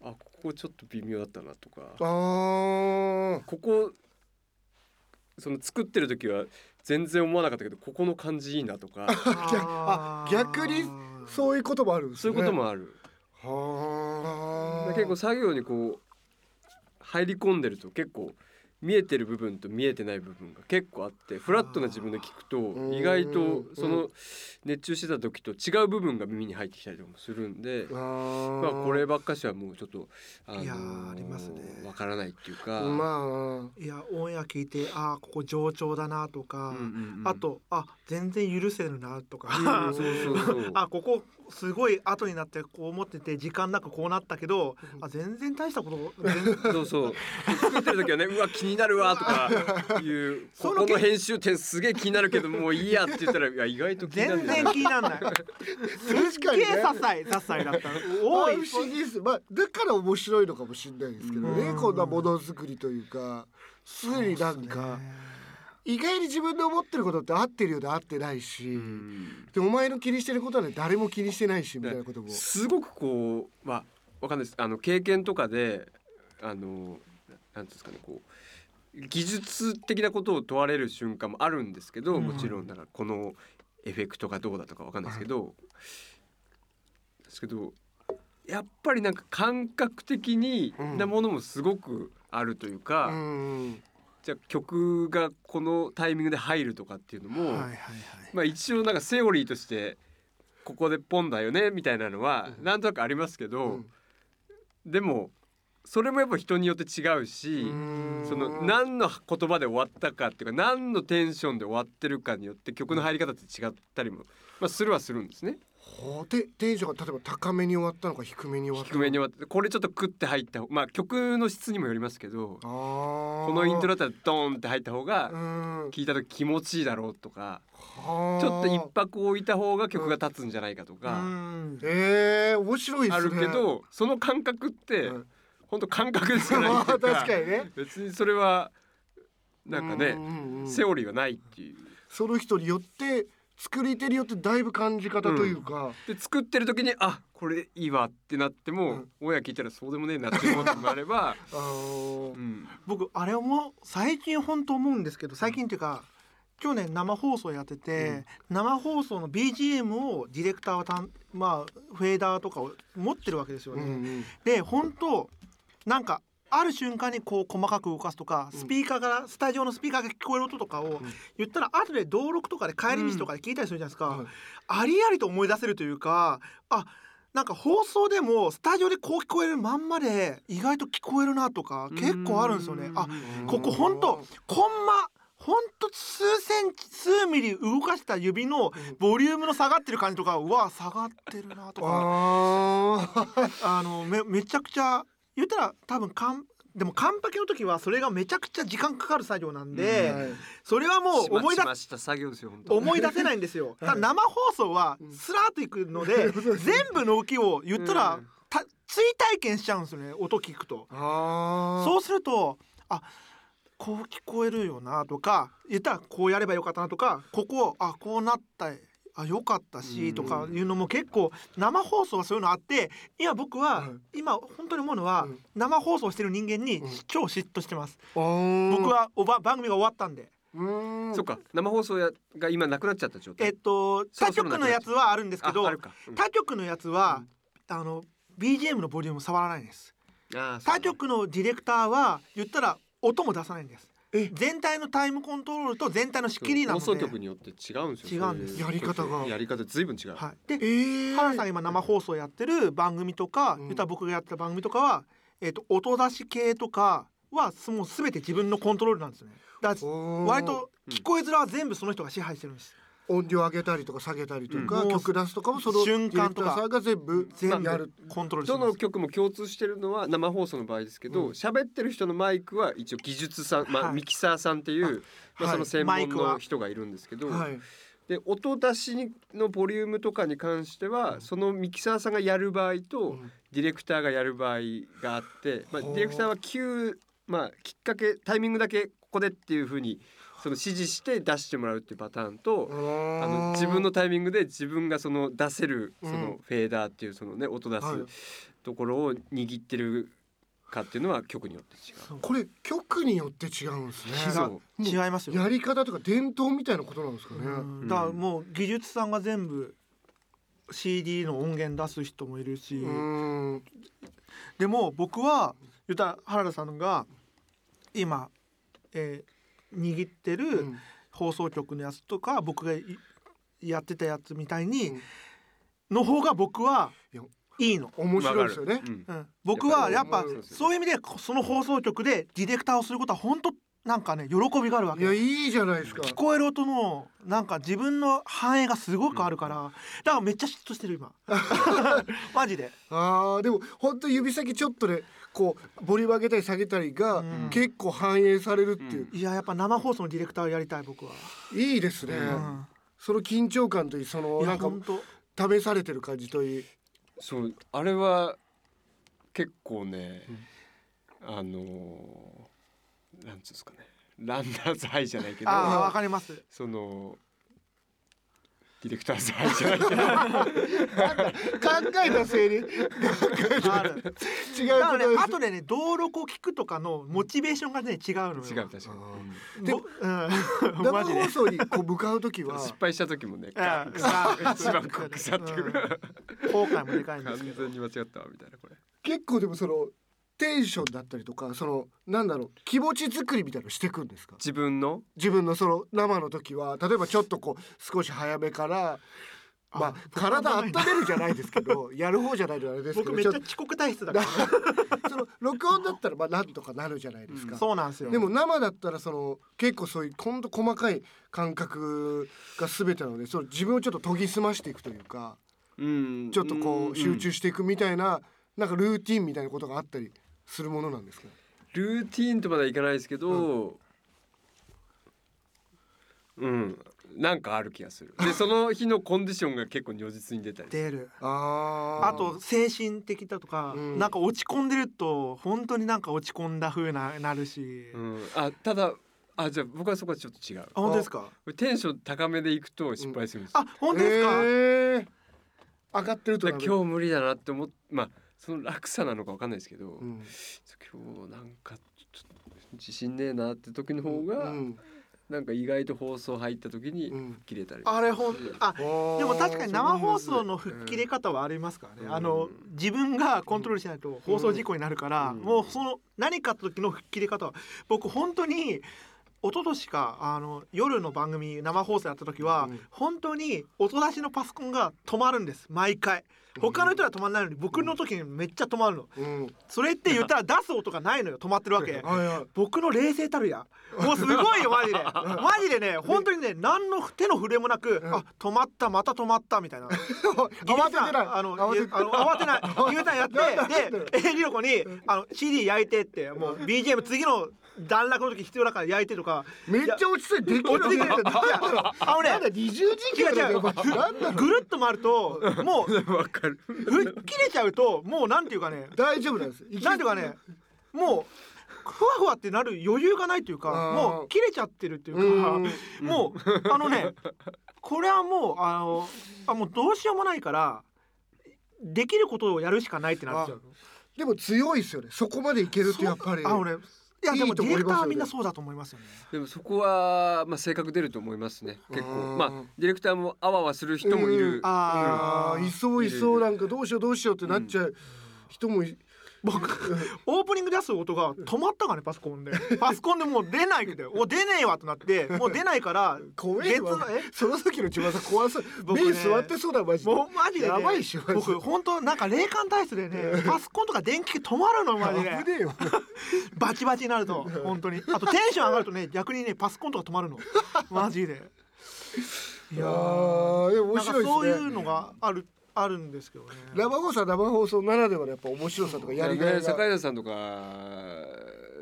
あここちょっと微妙だったなとか、ここその作ってる時は全然思わなかったけどここの感じいいなとか逆にそういうこともあるんですね。そういうこともある。は結構作業にこう入り込んでると結構見えてる部分と見えてない部分が結構あってフラットな自分で聞くと意外とその熱中してた時と違う部分が耳に入ってきたりとかもするんでこればっかしはもうちょっとありますね。わからないっていうかいやオンエア聞いてここ冗長だなとかあと全然許せるなとかここすごい後になってこう思ってて時間なくこうなったけど全然大したことそう作ってる時はねうわ気になるわとかいうここの編集点すげえ気になるけどもういいやって言ったら意外と気になる全然気にならないすげえ些細だった多い不思議です、だから面白いのかもしれないですけどね。こんなものづくりというかすぐになんか意外に自分で思ってることって合ってるようで合ってないしでお前の気にしてることは、ね、誰も気にしてないしみたいなこともすごくこうわかんないです経験とかでなんですかねこう技術的なことを問われる瞬間もあるんですけどもちろんだからこのエフェクトがどうだとか分かんないですけど、やっぱりなんか感覚的になものもすごくあるというか、じゃあ曲がこのタイミングで入るとかっていうのも、一応なんかセオリーとしてここでポンだよねみたいなのはなんとなくありますけど、でもそれもやっぱ人によって違うしその何の言葉で終わったかっていうか何のテンションで終わってるかによって曲の入り方って違ったりも、するんですね。テンションが例えば高めに終わったのか低めに終わったのか低めに終わったこれちょっとクッて入った、曲の質にもよりますけどこのイントロだったらドーンって入った方が聴いた時気持ちいいだろうとかちょっと一拍置いた方が曲が立つんじゃないかとか面白いですね。あるけどその感覚って、本当感覚ですよね。確かにね。別にそれはなんかねセオリーはないっていう。その人によって作り手によってだいぶ感じ方というか。で作ってる時にこれいいわってなっても親聞いたらそうでもねえなって思うこともあれば。僕あれも最近本当思うんですけど最近っていうか去年生放送やってて生放送の BGM をディレクターはフェーダーとかを持ってるわけですよね。で本当なんかある瞬間にこう細かく動かすとかスピーカーからスタジオのスピーカーが聞こえる音とかを言ったら後で道録とかで帰り道とかで聞いたりするじゃないですか、ありありと思い出せるというかなんか放送でもスタジオでこう聞こえるまんまで意外と聞こえるなとか結構あるんですよね。ここほんとコンマほんと数センチ数ミリ動かした指のボリュームの下がってる感じとか、うわ下がってるなとか、めちゃくちゃ言ったら多分でもカンパケの時はそれがめちゃくちゃ時間かかる作業なんで、うんはい、それはもう思い出せないんですよ。ただ生放送はスラーといくので、うん、全部の動きを言ったら、うん、追体験しちゃうんですよね。音聞くとそうするとこう聞こえるよなとか、言ったらこうやればよかったなとか、こここうなったよかったしとかいうのも結構生放送はそういうのあって、今僕は今本当に思うのは生放送してる人間に超嫉妬してます。僕は番組が終わったんで。そうか、生放送が今なくなっちゃった状態。他局のやつはあるんですけど、他局のやつはBGM のボリューム触らないです。他局のディレクターは言ったら音も出さないんです。全体のタイムコントロールと全体の仕切りなので、放送局によって違うんですよ。違うんです、やり方随分違う、はい、で、原さん今生放送やってる番組とか、言ったら僕がやってた番組とかは、音出し系とかはもう全て自分のコントロールなんですよね。だから割と聞こえづらは全部その人が支配してるんです。音量上げたりとか下げたりとか、曲出すとかもその瞬間とかが全部やる、コントロールしてます。どの曲も共通してるのは生放送の場合ですけど、喋ってる人のマイクは一応技術さん、ミキサーさんっていう、その専門の人がいるんですけど、で音出しのボリュームとかに関してはそのミキサーさんがやる場合とディレクターがやる場合があって、ディレクターはきっかけタイミングだけここでっていう風にその指示して出してもらうっていうパターンと、自分のタイミングで自分がその出せるそのフェーダーっていうそのね音出すところを握ってるかっていうのは局によって違う。これ局によって違うんですね。違いますよ。やり方とか伝統みたいなことなんですかね。だからもう技術さんが全部 CD の音源出す人もいるし、でも僕は言ったら原田さんが今握ってる放送局のやつとか、僕がやってたやつみたいにの方が僕はいいの。面白いですよね、僕はやっぱそういう意味でその放送局でディレクターをすることは本当なんかね、喜びがあるわけ。いや、いいじゃないですか。聞こえる音のなんか自分の反映がすごくあるから、だからめっちゃ嫉妬してる今マジで。でも本当指先ちょっとで、ね、こうボリューム上げたり下げたりが結構反映されるっていう、いややっぱ生放送のディレクターをやりたい。僕はいいですね、その緊張感といい、そのなんか試されてる感じといい。そう、あれは結構ね、なんつうんですかね、ランナーズハイじゃないけど、わかります、そのディレクターズハイじゃないけど考えたせいにある違うことです。あとでね、道路を聞くとかのモチベーションがね違うのよ。違う、確かに。でも生放送にこう向かうときは失敗したときもね、一番こう腐ってくる後悔もでかいんですけど、完全に間違ったわみたいな。これ結構でもそのテンションだったりとか、そのなんだろう、気持ち作りみたいなのしてくんですか。自分のその生の時は、例えばちょっとこう少し早めから体温めるじゃないですけどやる方じゃないのあれですけど、僕めっちゃ遅刻体質だからその録音だったらなんとかなるじゃないですか、そうなんですよ。でも生だったらその結構そういう今度細かい感覚が全てなので、その自分をちょっと研ぎ澄ましていくというか、ちょっとこう集中していくみたいな、なんかルーティーンみたいなことがあったりするものなんですか。ルーティーンとまだいかないですけど、なんかある気がする。でその日のコンディションが結構如実に出たり出る。あと精神的だとか、なんか落ち込んでると本当になんか落ち込んだ風になるし、ただじゃあ僕はそこはちょっと違う。本当ですか。テンション高めでいくと失敗するんです、本当ですか。上がってると今日無理だなって思って、その落差なのか分かんないですけど、今日なんかちょっと自信ねえなって時の方が、なんか意外と放送入った時に吹っ切れたり、でも確かに生放送の吹っ切れ方はありますからね、自分がコントロールしないと放送事故になるから、もうその何かの時の吹っ切れ方は、僕本当に一昨年か夜の番組生放送やった時は、本当に音出しのパソコンが止まるんです毎回。他の人は止まんないのに僕の時にめっちゃ止まるの、うん、それって言ったら出す音がないのよ、止まってるわけ僕の冷静たるやもうすごいよマジでマジでね本当にね何の手の触れもなく、うん、あ止まったまた止まったみたいな慌てない慌てないゆうたんやってでりおこにCD 焼いてってもう BGM 次の段落の時必要だから焼いてとかめっちゃ落ち着いてできるのになんだ二重人格だよぐるっと回るともう分かる切れちゃうともうなんていうかね大丈夫なんですなんていうかねもうふわふわってなる余裕がないというかもう切れちゃってるっていうかもうねこれはもうもうどうしようもないからできることをやるしかないってなっちゃう。でも強いですよねそこまでいけるってやっぱりいやでもディレクターはみんなそうだと思いますよね。でもそこはまあ性格出ると思いますね結構まあディレクターもあわあわする人もいる、いそういそうなんかどうしようどうしようってなっちゃう人も僕オープニング出す音が止まったからねパソコンでもう出ないけど出ねえわとなってもう出ないから怖えわその時の千葉さん怖そう僕ね目座ってそうだマジでもうマジでやばいっしょ僕本当なんか霊感体質でねパソコンとか電気止まるのマジで危ねえよバチバチになると本当にあとテンション上がるとね逆にねパソコンとか止まるのマジでいや面白いですねそういうのがあるんですけどね。生放送ならではのやっぱ面白さとかやりがいが、坂井さんとか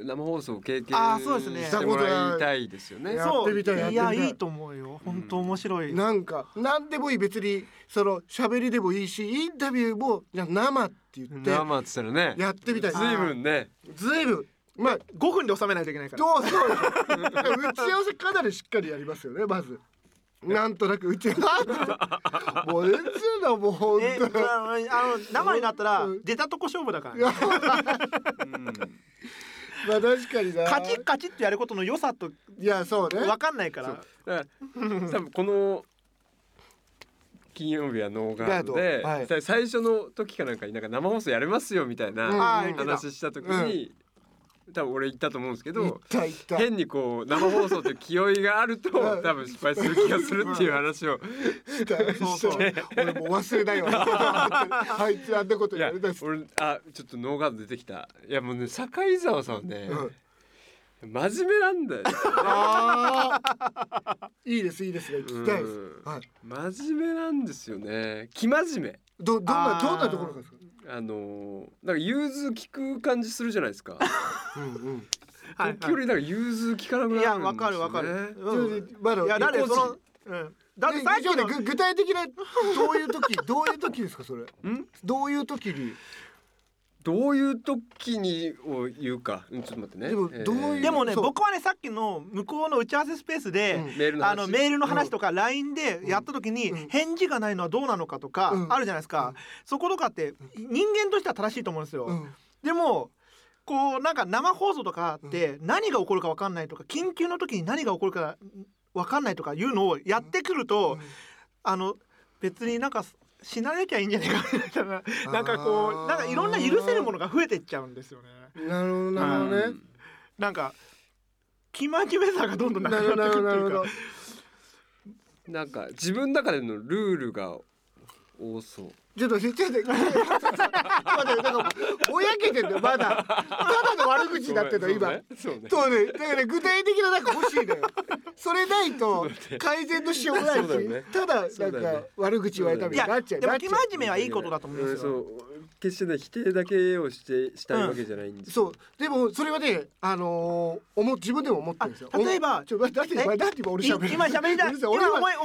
生放送経験してもらいたいですよね。やってみたいやってみたい。いやいいと思うよ。本当面白い。なんか何でもいい別にその喋りでもいいしインタビューもじゃ生って言って生って言ったらねやってみたい。ずいぶん。まあ5分で収めないといけないから。そう。打ち合わせかなりしっかりやりますよねまず。なんとなくうちはもう本当に生になったら出たとこ勝負だから、ねうん、まあ確かになカチッカチッってやることの良さといやそうね分かんないから多分この金曜日はノーガードで、はい、最初の時かなんかになんか生放送やれますよみたいな話した時に、うん多分俺言ったと思うんですけど言った変にこう生放送って気負いがあると多分失敗する気がするっていう話をして俺もう忘れないよあいつあんなことやるんです俺ちょっとノーガード出てきたいやもうね坂井沢さんね、うん、真面目なんだよいいですね聞きたいです、はい、真面目なんですよね生真面目どんなところですかなんか融通聞く感じするじゃないですか時よりなんか融通聞かなくなるんですよねいやわかる、うん、いや誰その、うん、だって最初の具体的などういう時ですかそれんどういう時にを言うか、ちょっと待ってね。でもね、僕はねさっきの向こうの打ち合わせスペースで、うん、メールの話とか LINE でやった時に、うん、返事がないのはどうなのかとか、うん、あるじゃないですか、うん、そことかって人間としては正しいと思うんですよ、うん、でもこうなんか生放送とかって何が起こるか分かんないとか緊急の時に何が起こるか分かんないとかいうのをやってくると、うん、別になんか死ななきゃいいんじゃないかみたいななんかこうなんかいろんな許せるものが増えていっちゃうんですよね。なるほどね、うん、なんか気まじめさがどんどんなくなってくっていうかなんか自分の中でのルールが多そうちょっとなんかぼやけてんだよまだただの悪口になってんだよ今そうねだから具体的ななんか欲しいだよそれないと改善のしようがないし、ただなんか悪口言われたみたいになっちゃう。でも生真面目はいいことだと思うんですよ。そう決してね否定だけをしたいわけじゃないんです、うん。そうでもそれはね自分でも思ってるんですよ。例えばだって今俺喋る。今喋りだ。思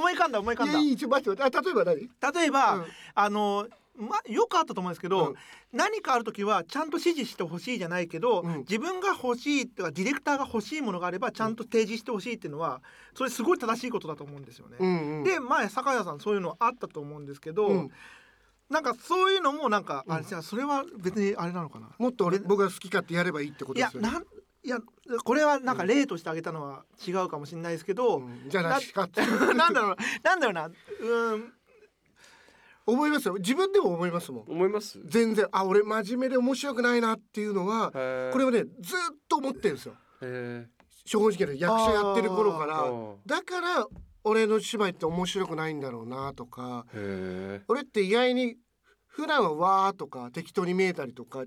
い浮かんだ。いやちょ待って例えば何？例えば、うん、よくあったと思うんですけど、うん、何かあるときはちゃんと指示してほしいじゃないけど、うん、自分が欲しいとかディレクターが欲しいものがあればちゃんと提示してほしいっていうのはそれすごい正しいことだと思うんですよね、うんうん、で前坂谷さんそういうのあったと思うんですけど、うん、なんかそういうのもなんか、うん、それは別にあれなのかなもっと僕が好き勝手やればいいってことですよねいやこれはなんか例としてあげたのは違うかもしれないですけど、うん、じゃなしかってなんだろうな思いますよ自分でも思いますもん思います全然俺真面目で面白くないなっていうのはこれはねずっと思ってるんですよ正直な役者やってる頃からだから俺の芝居って面白くないんだろうなとか俺って意外に普段はわーとか適当に見えたりとか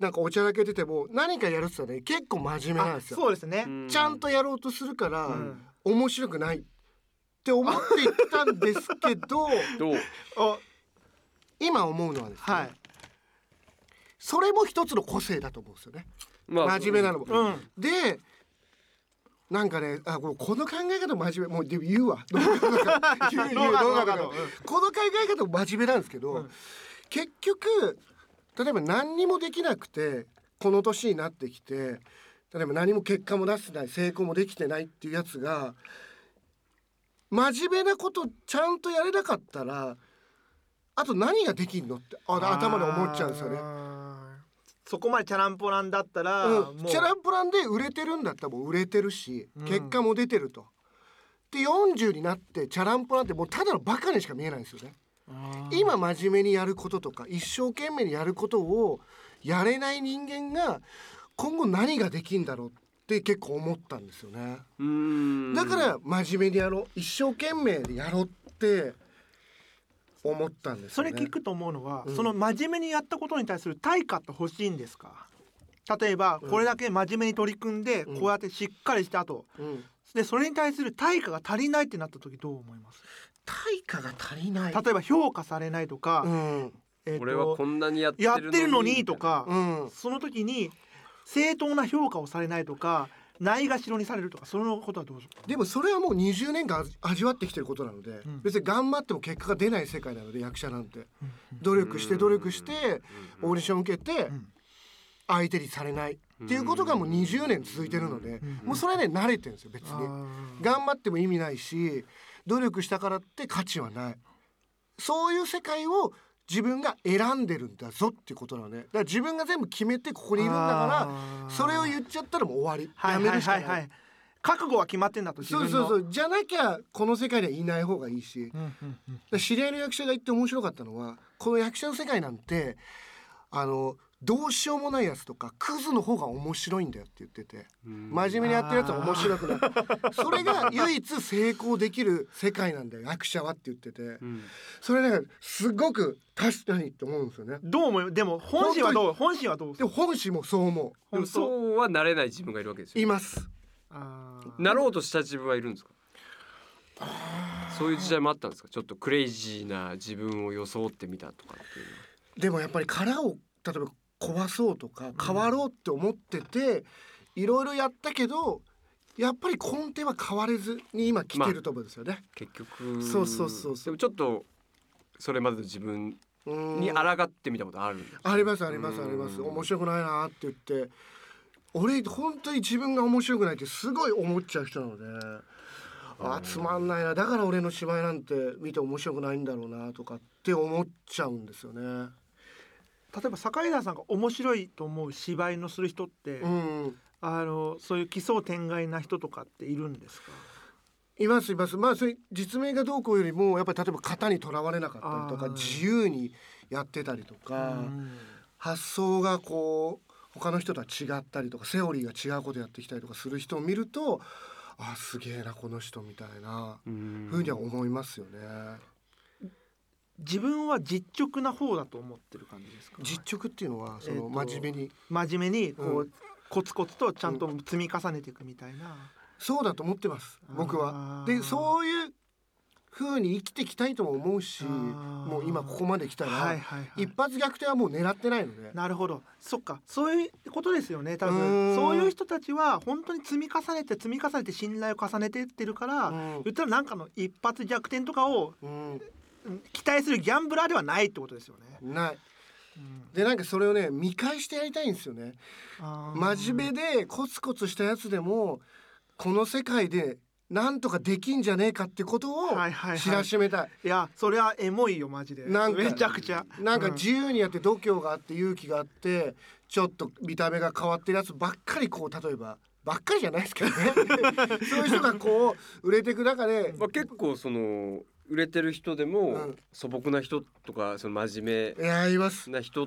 なんかおちゃらけてても何かやるって言ったらね結構真面目なんですよ。そうですね、ちゃんとやろうとするから、うん、面白くないって思っていったんですけどあ今思うのはですね、はい、それも一つの個性だと思うんですよね、まあ、真面目なのも、うん、でなんかね、あ、この考え方真面目、もう言うわ動画とかこの考え方も真面目なんですけど、うん、結局例えば何にもできなくてこの年になってきて例えば何も結果も出せない成功もできてないっていうやつが真面目なことちゃんとやれなかったらあと何ができんのって頭で思っちゃうんですよね。そこまでチャランポランだったら、うん、もうチャランポランで売れてるんだったらもう売れてるし、うん、結果も出てると。で40になってチャランポランってもうただのバカにしか見えないんですよね。今真面目にやることとか一生懸命にやることをやれない人間が今後何ができるんだろうって結構思ったんですよね。だから真面目にやろう、一生懸命にやろうって思ったんですよね。それ聞くと思うのは、うん、その真面目にやったことに対する対価って欲しいんですか？例えばこれだけ真面目に取り組んで、うん、こうやってしっかりした後、うん、でそれに対する対価が足りないってなった時どう思います？対価が足りない、例えば評価されないとか、うん俺はこんなにやってるのにとか、うん、その時に正当な評価をされないとかないがしろにされるとか、そのことはどうぞ。でもそれはもう20年間味わってきてることなので、うん、別に頑張っても結果が出ない世界なので役者なんて、うん、努力してオーディション受けて、うん、相手にされないっていうことがもう20年続いてるので、うん、もうそれはね慣れてるんですよ。別に頑張っても意味ないし努力したからって価値はない、そういう世界を自分が選んでるんだぞっていうことなので、だから自分が全部決めてここにいるんだからそれを言っちゃったらもう終わり、はいはいはいはい、やめるしかない。覚悟は決まってんだと自分の、そうじゃなきゃこの世界にはいない方がいいし、うんうんうん、だ知り合いの役者が言って面白かったのは、この役者の世界なんてどうしようもないやつとかクズの方が面白いんだよって言ってて、真面目にやってるやつは面白くないそれが唯一成功できる世界なんだよ役者はって言ってて、うん、それねすごく確かにって思うんですよね。どう思う？でも本心はどう？でも本心もそう思う。でもそうはなれない自分がいるわけですよ。います。なろうとした自分はいるんですか？そういう時代もあったんですか？ちょっとクレイジーな自分を装ってみたとかっていうのは。でもやっぱり殻を例えば壊そうとか変わろうって思ってていろいろやったけどやっぱり根底は変われずに今来てると思うんですよね、まあ、結局そうでもちょっとそれまでの自分に抗ってみたことあるんですか？あります。面白くないなって言って、俺本当に自分が面白くないってすごい思っちゃう人なので、つまんないな、だから俺の芝居なんて見て面白くないんだろうなとかって思っちゃうんですよね。例えば坂井田さんが面白いと思う芝居のする人って、うん、そういう奇想天外な人とかっているんですか？います。まあそれ実名がどうこうよりもやっぱり例えば型にとらわれなかったりとか自由にやってたりとか、うん、発想がこう他の人とは違ったりとかセオリーが違うことやってきたりとかする人を見るとすげえなこの人みたいなふうには思いますよね。自分は実直な方だと思ってる感じですか？実直っていうのはその真面目にこう、うん、コツコツとちゃんと積み重ねていくみたいな、うん、そうだと思ってます僕は。でそういう風に生きてきたいとも思うし、もう今ここまで来たら、はいはいはい、一発逆転はもう狙ってないので。なるほど、そっか、そういうことですよね。多分そういう人たちは本当に積み重ねて信頼を重ねてってるから、うん、言ったらなんかの一発逆転とかを、うん期待するギャンブラーではないってことですよね。ない。でなんかそれをね見返してやりたいんですよね。真面目でコツコツしたやつでもこの世界でなんとかできんじゃねえかってことを知らしめたい。いやそれはエモいよマジで。なんかめちゃくちゃ。なんか自由にやって度胸があって勇気があってちょっと見た目が変わってるやつばっかりこう例えば。ばっかりじゃないですけどねそういう人がこう売れていく中で、まあ、結構その売れてる人でも、うん、素朴な人とかその真面目な人っ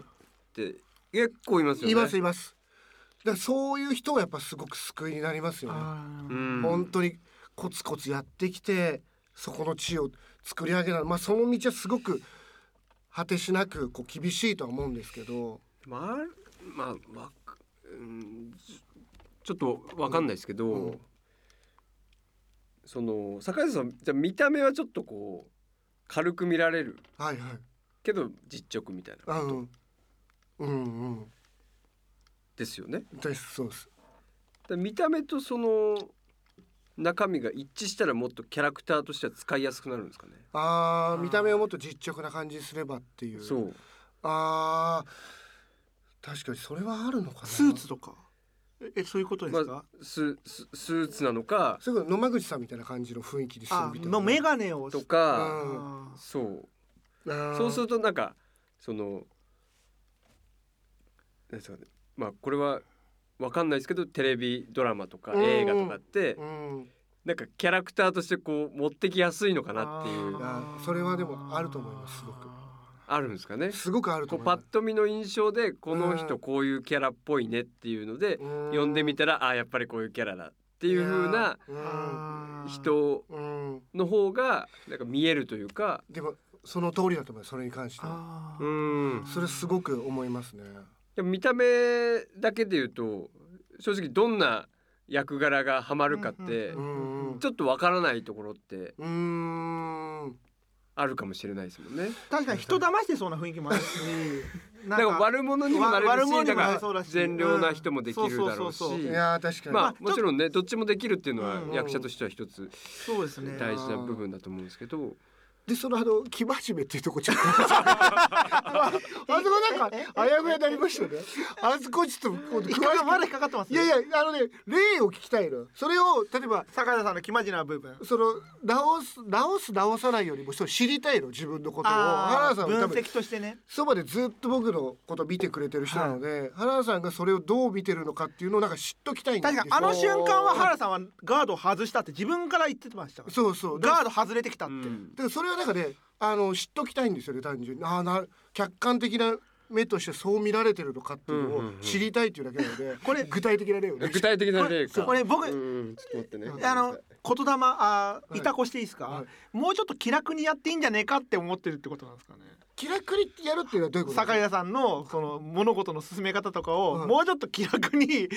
て結構いますよね。います。だからそういう人はやっぱすごく救いになりますよね。本当にコツコツやってきてそこの地を作り上げた、まあ、その道はすごく果てしなくこう厳しいとは思うんですけど、ちょっと分かんないですけど、その坂井さんじゃ見た目はちょっとこう軽く見られる、はいはい、けど実直みたいなこと、ですよね。そうです。見た目とその中身が一致したらもっとキャラクターとしては使いやすくなるんですかね。見た目をもっと実直な感じにすればっていう。そう。確かにそれはあるのかな。スーツとかそういうことですか。スーツなのか、それ野間口さんみたいな感じの雰囲気にするみたいな、メガネをとか、そうするとなんかそのなんですかね、これはわかんないですけどテレビドラマとか映画とかって、なんかキャラクターとしてこう持ってきやすいのかなっていう。それはでもあると思います。すごくあるんですかね。すごくあると思います。こうパッと見の印象でこの人こういうキャラっぽいねっていうので呼んでみたら、やっぱりこういうキャラだっていう風な人の方がなんか見えるというか。でもその通りだと思います。それに関してはそれすごく思いますね。見た目だけで言うと正直どんな役柄がハマるかってちょっとわからないところってあるかもしれないですもんね。確かに人騙してそうな雰囲気もあるしなんか悪者にもなれるし、だから善良な人もできるだろうし、もちろんねどっちもできるっていうのは役者としては一つ大事な部分だと思うんですけど。でその生真面目っていうとこちょっとあそこなんかあやふやになりましたね。あそこちょっとまだ引っかかってますね。いや例を聞きたいの。それを例えば坂田さんの生真面目な部分、その直さないよりもそれ知りたいの、自分のことを。原田さん分析としてね、そばでずっと僕のこと見てくれてる人なので、原田さんがそれをどう見てるのかっていうのをなんか知っときたいんですよ。確かにあの瞬間は原田さんはガードを外したって自分から言ってましたから。そうガード外れてきたって、でそれはなんかね、知っときたいんですよね。単純に客観的な目としてそう見られてるのかっていうのを知りたいっていうだけなので、これ具体的な例をね。具体的な例か。これ僕ちょっと待ってね、言霊いたこしていいですか、もうちょっと気楽にやっていいんじゃねえかって思ってるってことなんですかね。気楽にやるっていうのはどういうことですか。坂井さんのその物事の進め方とかをもうちょっと気楽に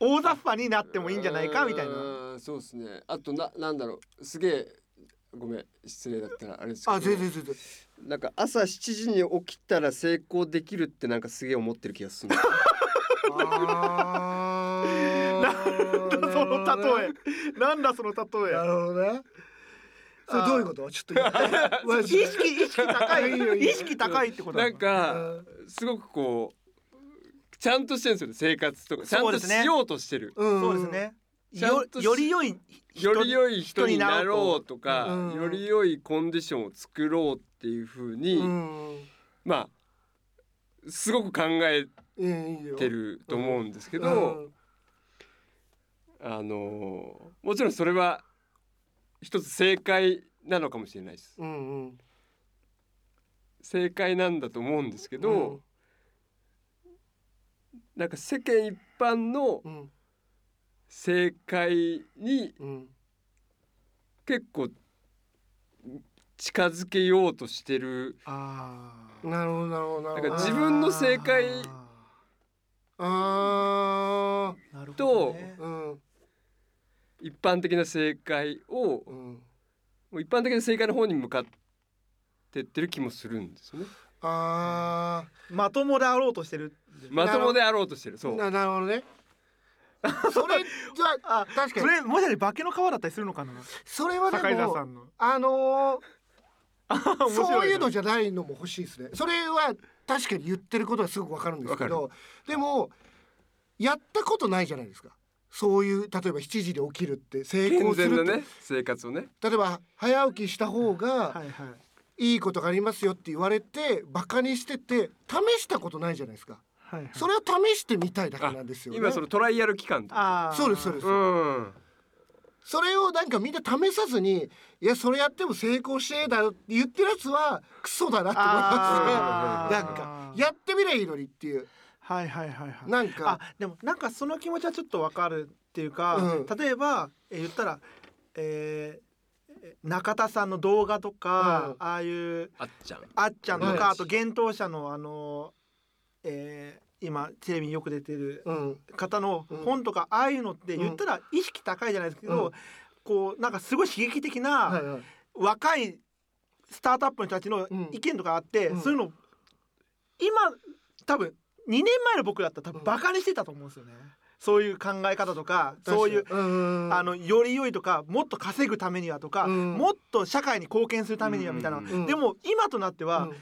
大雑把になってもいいんじゃないかみたいな。そうですね。あとなんだろう、すげえごめん失礼だったらあれですけど、全然なんか朝7時に起きたら成功できるってなんかすげえ思ってる気がするなんだその例え、なんだその例え。なるほどね。それどういうこと。ちょっと意識高い意識高いってことなんかすごくこうちゃんとしてるんですよね、生活とかちゃんとしようとしてる。そうですね。より良い人になろうとか、より良いコンディションを作ろうっていう風に、すごく考えてると思うんですけど、もちろんそれは一つ正解なのかもしれないです、正解なんだと思うんですけど、なんか世間一般の、正解に結構近づけようとしてる。なるほど。自分の正解と一般的な正解を、一般的な正解の方に向かってってる気もするんですね。まともであろうとしてる。そう。なるほどね。それは確かにそれもしかして化けの皮だったりするのかな。それはでもそういうのじゃないのも欲しいですね。それは確かに言ってることはすごくわかるんですけど、でもやったことないじゃないですか。そういう例えば7時で起きるって成功するって健全なね生活をね、例えば早起きした方がいいことがありますよって言われてバカにしてて試したことないじゃないですか。それを試してみたいだけなんですよね。今そのトライアル期間。そうです。それをなんかみんな試さずに、いやそれやっても成功しねえだろって言ってるやつはクソだなって思いますね。なんかやってみりゃいいのにっていう。はい。なんかでもなんかその気持ちはちょっとわかるっていうか、例えば言ったら中田さんの動画とか、うん、ああいうあっちゃんとか、うん、あと幻冬舎の今テレビによく出てる方の本とか、うん、ああいうのって言ったら意識高いじゃないですけど、うん、こうなんかすごい刺激的な、はいはい、若いスタートアップの人たちの意見とかあって、うん、そういうの今多分2年前の僕だったら多分バカにしてたと思うんですよね、うん、そういう考え方とか、そういう、より良いとか、もっと稼ぐためにはとか、うん、もっと社会に貢献するためにはみたいな、うん、でも今となっては、うん、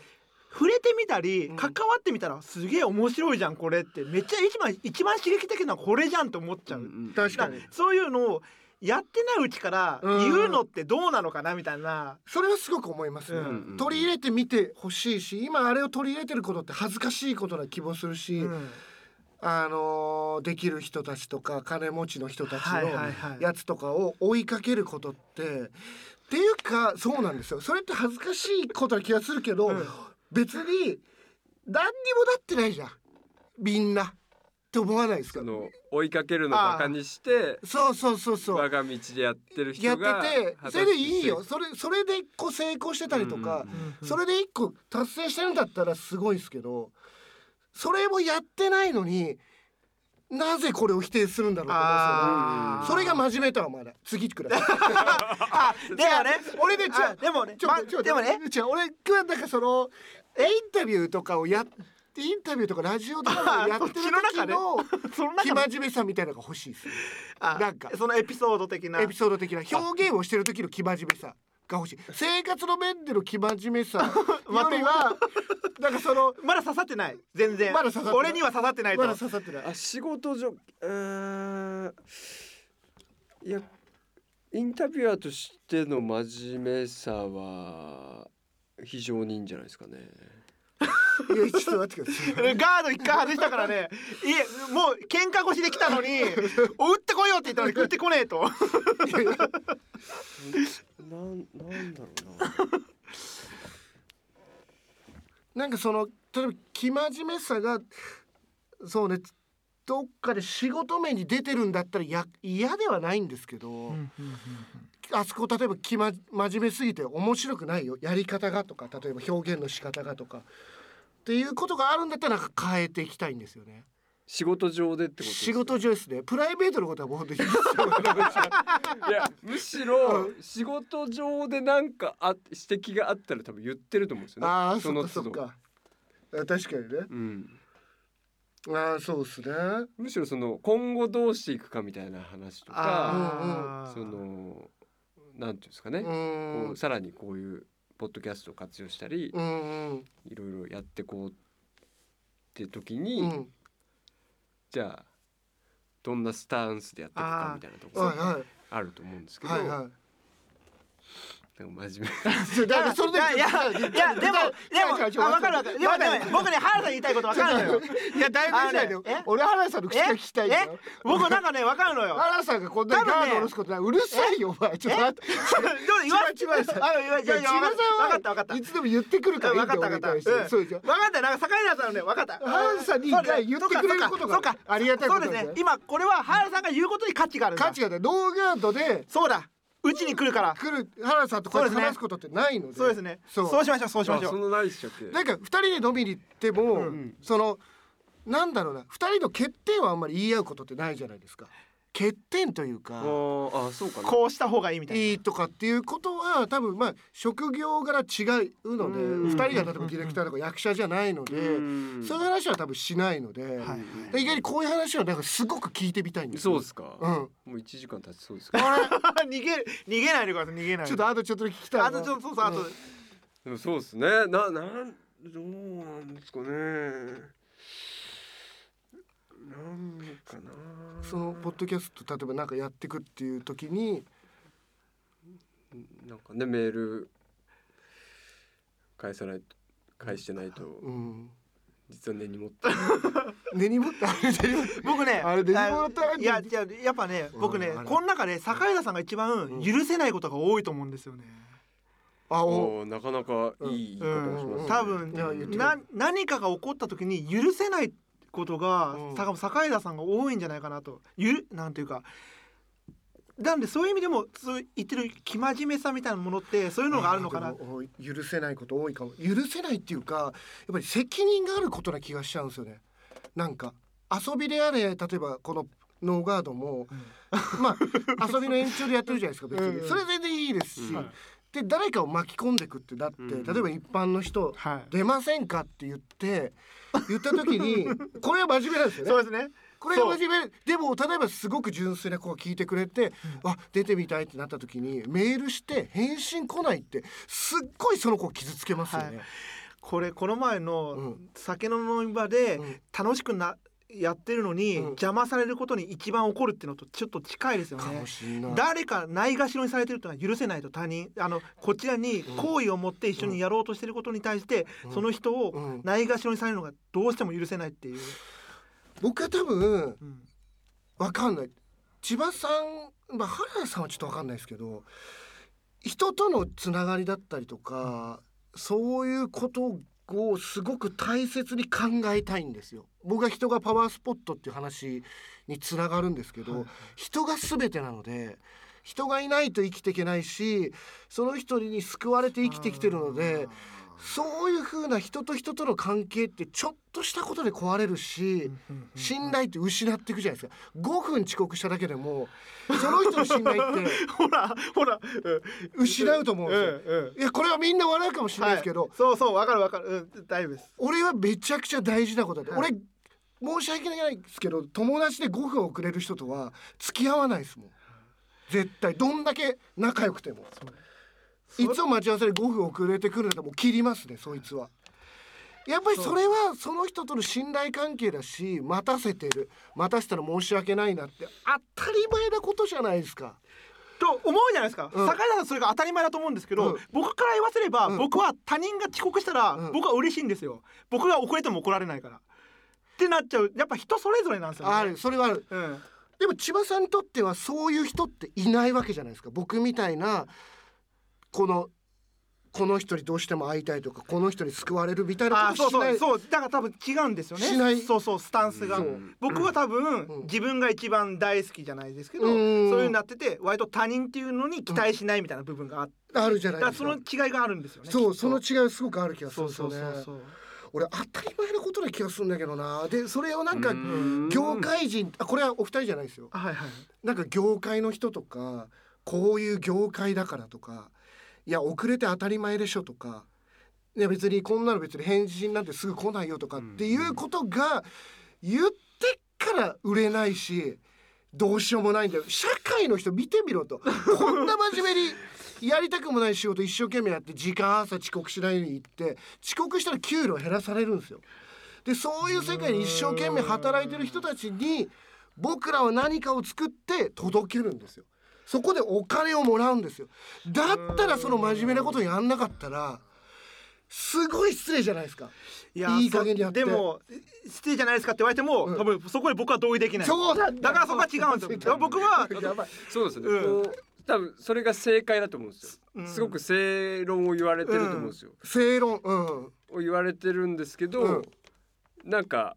触れてみたり関わってみたら、すげえ面白いじゃんこれって、めっちゃ一番刺激的なのはこれじゃんって思っちゃう、うん、確かにそういうのをやってないうちから言うのってどうなのかなみたいな、それはすごく思いますね、うんうん、取り入れてみてほしいし、今あれを取り入れてることって恥ずかしいことな気もするし、うん、できる人たちとか金持ちの人たちのやつとかを追いかけることって、はいはいはい、っていうかそうなんですよ、それって恥ずかしいことな気がするけど、うん、別に何にもなってないじゃんみんなって思わないですか。追いかけるのバカにして、そう我が道でやってる人がやってて、それでいいよ、それで一個成功してたりとか、うんうんうん、それで一個達成してるんだったらすごいですけど、それもやってないのになぜこれを否定するんだろうと思うんですよね。それが真面目とは思わない。次くらい。あ、でもね、俺ね、俺なんかそのインタビューとかラジオとかやってる時の気真面目さみたいなのが欲しいです。なんかそのエピソード的な表現をしてる時の気真面目さが欲しい。生活の面での気真面目さよりはなんかそのまだ刺さってない。全然。まだ刺さってない。俺には刺さってないと。まだ刺さってない。あ、仕事上、いやインタビュアーとしての真面目さは非常にいいんじゃないですかね。いやちょっと待ってください。ガード一回外したからね。いえ、もう喧嘩越しで来たのに、お打ってこいよって言ったのに打ってこねえと。なんだろうな。なんかその例えば生真面目さがそうね、どっかで仕事面に出てるんだったら嫌ではないんですけど、うんうんうん、あそこ例えば真面目すぎて面白くないよ、やり方がとか、例えば表現の仕方がとかっていうことがあるんだったらなんか変えていきたいんですよね。仕事上でってことですか。仕事上ですね。プライベートのことはもう本当にいやむしろ仕事上でなんか指摘があったら多分言ってると思うんですよね。ああ、そっか確かにね、うん、ああそうですね。むしろその今後どうしていくかみたいな話とか、そのなんていうんですかね、こうさらにこういうポッドキャストを活用したり、うん、いろいろやってこうって時に、うん、じゃあどんなスタンスでやっていくかみたいなところがあると思うんですけど、はいはい、真面目でも分かる僕ね、原さん言いたいこと分かるのよ。いやだいぶしないで、俺原さんの口が聞きたいんだよ。僕なんかね分かるのよ。原さんがこんなにガード下ろすことない。うるさいよお前、ちょっと待って千葉さんはいつでも言ってくるから。分かったなんか坂井さんのね、分かった、原さんに言ってくれることがありがたいことなんだよ。今これは原さんが言うことに価値があるんだ。価値がある。ノーガードでそうだ、うちに来るから原さんとこうやって話すことってないので、そうですね、そうしましょう。そのないっしょってなんか2人で飲みに行っても、うん、そのなんだろうな、2人の欠点はあんまり言い合うことってないじゃないですか。欠点というか、ああそうか、ね、こうした方がいいみたいな、いいとかっていうことは多分まあ職業柄違うので、2人が例えばディレクターとか役者じゃないので、そういう話は多分しないので、はい、意外にこういう話はなんかすごく聞いてみたいんですよ。そうですか、うん、もう1時間経ちそうですか。逃げないでください。逃げない。ちょっとあとちょっと聞きたいな。あとちょっと、そうそう、あと、うん、でもそうですね、どうなんですかね、なんかな、そのポッドキャスト例えばなんかやってくっていう時になんかね、メール返してないと、うん、実は根に持った僕ね、あれ根に持った。いややっぱね、僕ね、この中で坂井田さんが一番許せないことが多いと思うんですよね。なかなかいい言い方をしますね。多分、何かが起こった時に許せないことが、坂井田さんが多いんじゃないかなと。なんていうか、なんでそういう意味でもそう言ってる生真面目さみたいなものってそういうのがあるのかな。許せないこと多いかも。許せないっていうかやっぱり責任があることな気がしちゃうんですよね。なんか遊びであれ例えばこのノーガードも、うん、まあ遊びの延長でやってるじゃないですか別に、うん、それ全然いいですし、うんはいで誰かを巻き込んでくってだって、うん、例えば一般の人、はい、出ませんかって言った時にこれは真面目なんですよね。そうですね。これは真面目でも例えばすごく純粋な子が聞いてくれて、うん、あ出てみたいってなった時にメールして返信来ないってすっごいその子を傷つけますよね、はい、この前の酒の飲み場で楽しくやってるのに邪魔されることに一番怒るっていうのとちょっと近いですよね。かもしれない。誰かないがしろにされてるってのは許せないと。他人こちらに好意を持って一緒にやろうとしてることに対して、うん、その人をないがしろにされるのがどうしても許せないっていう。僕は多分、うん、分かんない千葉さん、まあ、原田さんはちょっと分かんないですけど人とのつながりだったりとか、うん、そういうことをすごく大切に考えたいんですよ。僕は人がパワースポットっていう話につながるんですけど、はい、人が全てなので人がいないと生きていけないしその人に救われて生きてきてるのでそういう風な人と人との関係ってちょっとしたことで壊れるし信頼って失っていくじゃないですか。5分遅刻しただけでもその人の信頼ってほら失うと思うんですよ。いやこれはみんな笑うかもしれないですけど、はい、そうわかる、うん、大丈夫です。俺はめちゃくちゃ大事なことだ、はい、俺申し訳ないですけど友達で5分遅れる人とは付き合わないですもん絶対。どんだけ仲良くてもいつも待ち合わせで5分遅れてくるんだったらもう切りますねそいつは。やっぱりそれはその人との信頼関係だし待たせたら申し訳ないなって当たり前なことじゃないですかと思うじゃないですか、うん、坂井さんそれが当たり前だと思うんですけど、うん、僕から言わせれば、うん、僕は他人が遅刻したら、うん、僕は嬉しいんですよ。僕が遅れても怒られないからってなっちゃう。やっぱ人それぞれなんですよね。あるそれはある、うん、でも千葉さんにとってはそういう人っていないわけじゃないですか。僕みたいなこの人にどうしても会いたいとかこの人に救われるみたいなことしない。そうだから多分違うんですよね。しないそうスタンスが、うん、僕は多分、うん、自分が一番大好きじゃないですけど、うん、そういうになってて割と他人っていうのに期待しないみたいな部分があって、うん、あるじゃないですか。だからその違いがあるんですよね。そうその違いはすごくある気がするんですよね。そう俺当たり前のことな気がするんだけどな。でそれをなんか業界人これはお二人じゃないですよ、はいはい、なんか業界の人とかこういう業界だからとかいや遅れて当たり前でしょとかいや別にこんなの別に返信なんてすぐ来ないよとかっていうことが言ってから売れないしどうしようもないんだよ。社会の人見てみろとこんな真面目にやりたくもない仕事一生懸命やって時間朝遅刻しないように行って遅刻したら給料減らされるんですよ。でそういう世界に一生懸命働いてる人たちに僕らは何かを作って届けるんですよ。そこでお金をもらうんですよ。だったらその真面目なことやんなかったらすごい失礼じゃないですか。 いい加減にやってでも失礼じゃないですかって言われても、うん、多分そこで僕は同意できない。そうだからそこは違うんですよ。僕はやばいそうですね、うん、多分それが正解だと思うんですよ、うん、すごく正論を言われてると思うんですよ、うん、正論、うん、を言われてるんですけど、うん、なんか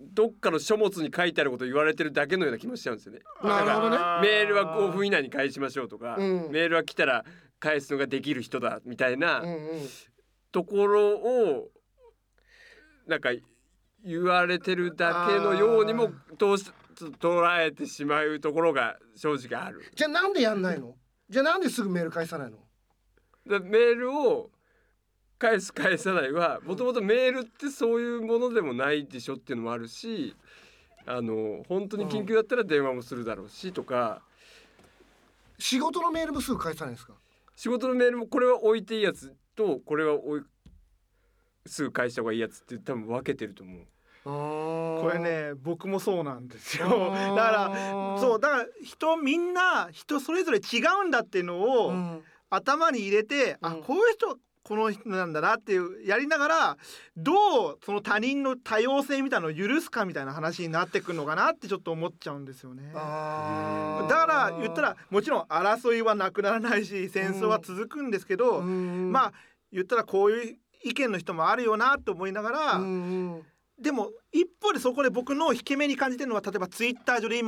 どっかの書物に書いてあることを言われてるだけのような気もしちゃうんですよね。なるほどね。メールは5分以内に返しましょうとか、うん、メールは来たら返すのができる人だみたいなところをなんか言われてるだけのようにも捉えてしまうところが正直ある。じゃあなんでやんないの？じゃあなんですぐメール返さないの？だメールを返す返さないはもともとメールってそういうものでもないでしょっていうのもあるし本当に緊急だったら電話もするだろうしとか、うん、仕事のメールもすぐ返さないですか？仕事のメールもこれは置いていいやつとこれはすぐ返した方がいいやつって多分分けてると思う。これね僕もそうなんですよ。だからみんな人それぞれ違うんだっていうのを、うん、頭に入れて、うん、あこういう人この人なんだなっていうやりながらどうその他人の多様性みたいなのを許すかみたいな話になってくるのかなってちょっと思っちゃうんですよね。あだから言ったらもちろん争いはなくならないし戦争は続くんですけど、うん、まあ言ったらこういう意見の人もあるよなと思いながら、うん、でも一方でそこで僕の引け目に感じてるのは例えばツイッター上で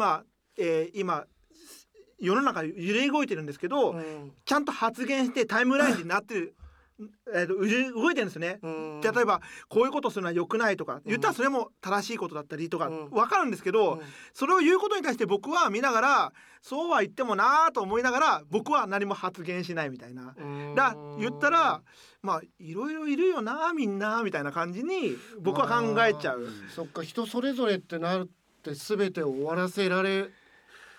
今世の中揺れ動いてるんですけど、うん、ちゃんと発言してタイムラインになってる動いてるんですよね、うん、例えばこういうことするのは良くないとか言ったらそれも正しいことだったりとか分かるんですけど、うんうん、それを言うことに対して僕は見ながらそうは言ってもなと思いながら僕は何も発言しないみたいな、うん、だ言ったらまあいろいろいるよなみんなみたいな感じに僕は考えちゃう。そっか、人それぞれってなるって全てを終わらせられ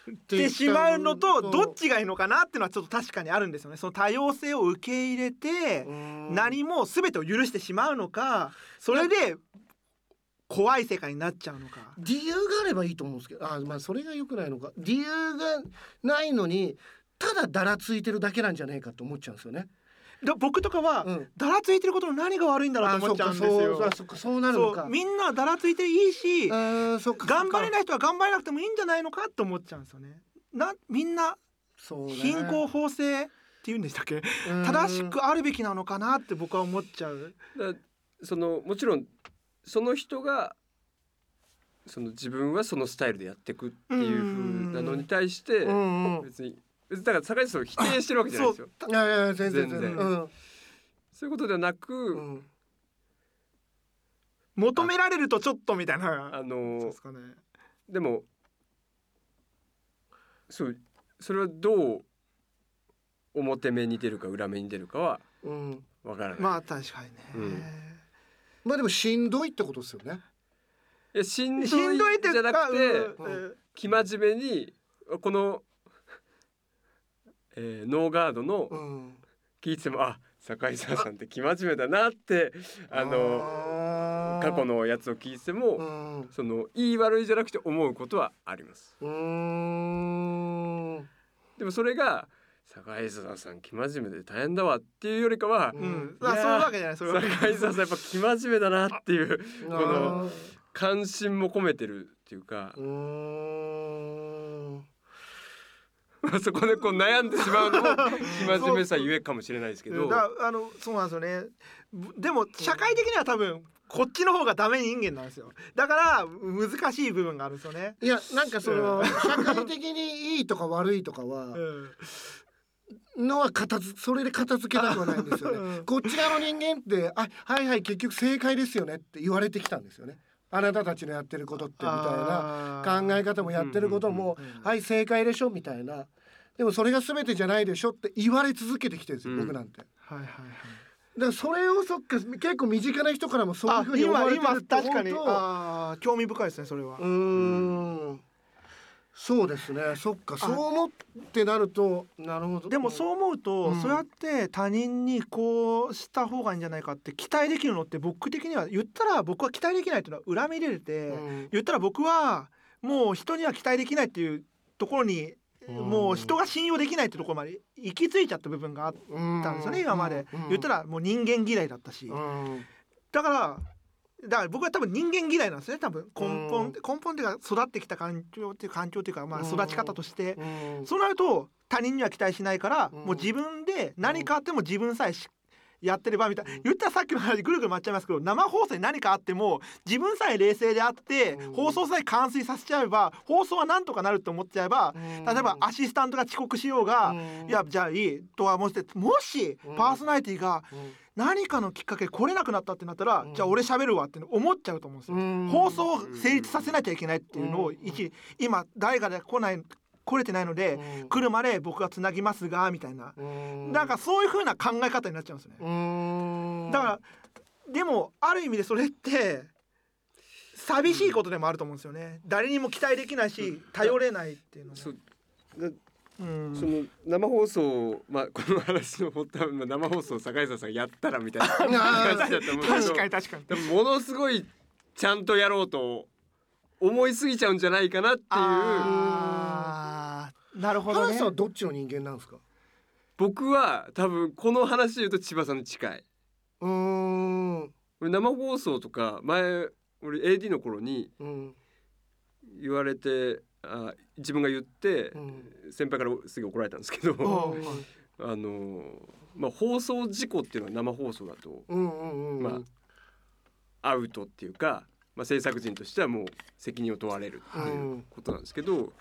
ってしまうのとどっちがいいのかなっていうのはちょっと確かにあるんですよね。その多様性を受け入れて何も全てを許してしまうのか、それで怖い世界になっちゃうのか。理由があればいいと思うんですけど、あ、まあ、それが良くないのか。理由がないのにただだらついてるだけなんじゃないかと思っちゃうんですよね。僕とかは、うん、だらついてることの何が悪いんだろうと思っちゃうんですよ。そうなるのか。みんなだらついていいし、頑張れない人は頑張れなくてもいいんじゃないのかと思っちゃうんですよね。みんなそう、ね、貧困法制って言うんでしたっけ、正しくあるべきなのかなって僕は思っちゃう。もちろんその人が自分はそのスタイルでやっていくっていう風なのに対して別にだから坂井さんを否定してるわけじゃないですよ。いやいや全然、うん、そういうことではなく、うん、求められるとちょっとみたいな、そうですかね。でもそれはどう表目に出るか裏目に出るかは分からない、うん、まあ確かにね、うん、まあでもしんどいってことですよね。いやしんどいじゃなくて、うん、生真面目にこのノーガードの聞いても、うん、あ、坂井さんって生真面目だなって過去のやつを聞いても、うん、いい悪いじゃなくて思うことはあります。でもそれが坂井沢さん生真面目で大変だわっていうよりかは、うん、そういうわけじゃない。坂井沢さんやっぱ生真面目だなっていうこの関心も込めてるっていうか、そこでこう悩んでしまうのも生真面目さゆえかもしれないですけど、そうなんですよね。でも社会的には多分こっちの方がダメ人間なんですよ。だから難しい部分があるんですよね。いやなんか社会的にいいとか悪いとかはのはそれで片付けたくはないんですよね。こっち側の人間ってはいはい結局正解ですよねって言われてきたんですよね。あなたたちのやってることってみたいな考え方もやってることも、はい正解でしょみたいな、でもそれが全てじゃないでしょって言われ続けてきてるんですよ、うん、僕なんて、はいはいはい、だからそれを結構身近な人からもそういうふうに思われてると思うと、あ、興味深いですねそれは。うんそうですね。そっか、そう思ってなると、なるほど。でもそう思うと、うん、そうやって他人にこうした方がいいんじゃないかって期待できるのって僕的には、言ったら僕は期待できないっていうのは恨み入れて、うん、言ったら僕はもう人には期待できないっていうところに、うん、もう人が信用できないってところまで行き着いちゃった部分があったんですよね、うん、今まで、うん、言ったらもう人間嫌いだったし、うん、だから僕は多分人間嫌いなんですね。多分根本というか育ってきた環境というか、まあ育ち方として、うん、そうなると他人には期待しないから、うん、もう自分で何かあっても自分さえやってればみたいな、言ったらさっきの話ぐるぐる回っちゃいますけど、生放送に何かあっても自分さえ冷静であって、うん、放送さえ完遂させちゃえば放送はなんとかなると思っちゃえば、うん、例えばアシスタントが遅刻しようが、うん、いやじゃあいいとは思って、もしパーソナリティが、うんうん、何かのきっかけ来れなくなったってなったら、うん、じゃあ俺喋るわって思っちゃうと思うんですよ、うん、放送を成立させなきゃいけないっていうのを、うん、今誰かで来れてないので、うん、来るまで僕がつなぎますがみたいな、うん、なんかそういう風な考え方になっちゃうんですね、うん、だからでもある意味でそれって寂しいことでもあると思うんですよね。誰にも期待できないし頼れないっていうのも、うん、生放送、まあ、この話の発端の生放送坂井沢さんやったらみたいな話だと思うけど、確かにでもものすごいちゃんとやろうと思いすぎちゃうんじゃないかなっていう。あ、なるほどね。原さんはどっちの人間なんですか？僕は多分この話で言うと千葉さんに近い。生放送とか前俺 AD の頃に言われて、うん自分が言って、うん、先輩からすぐ怒られたんですけど、まあ、放送事故っていうのは生放送だと、まあ、アウトっていうか、まあ、制作人としてはもう責任を問われるっていうことなんですけど、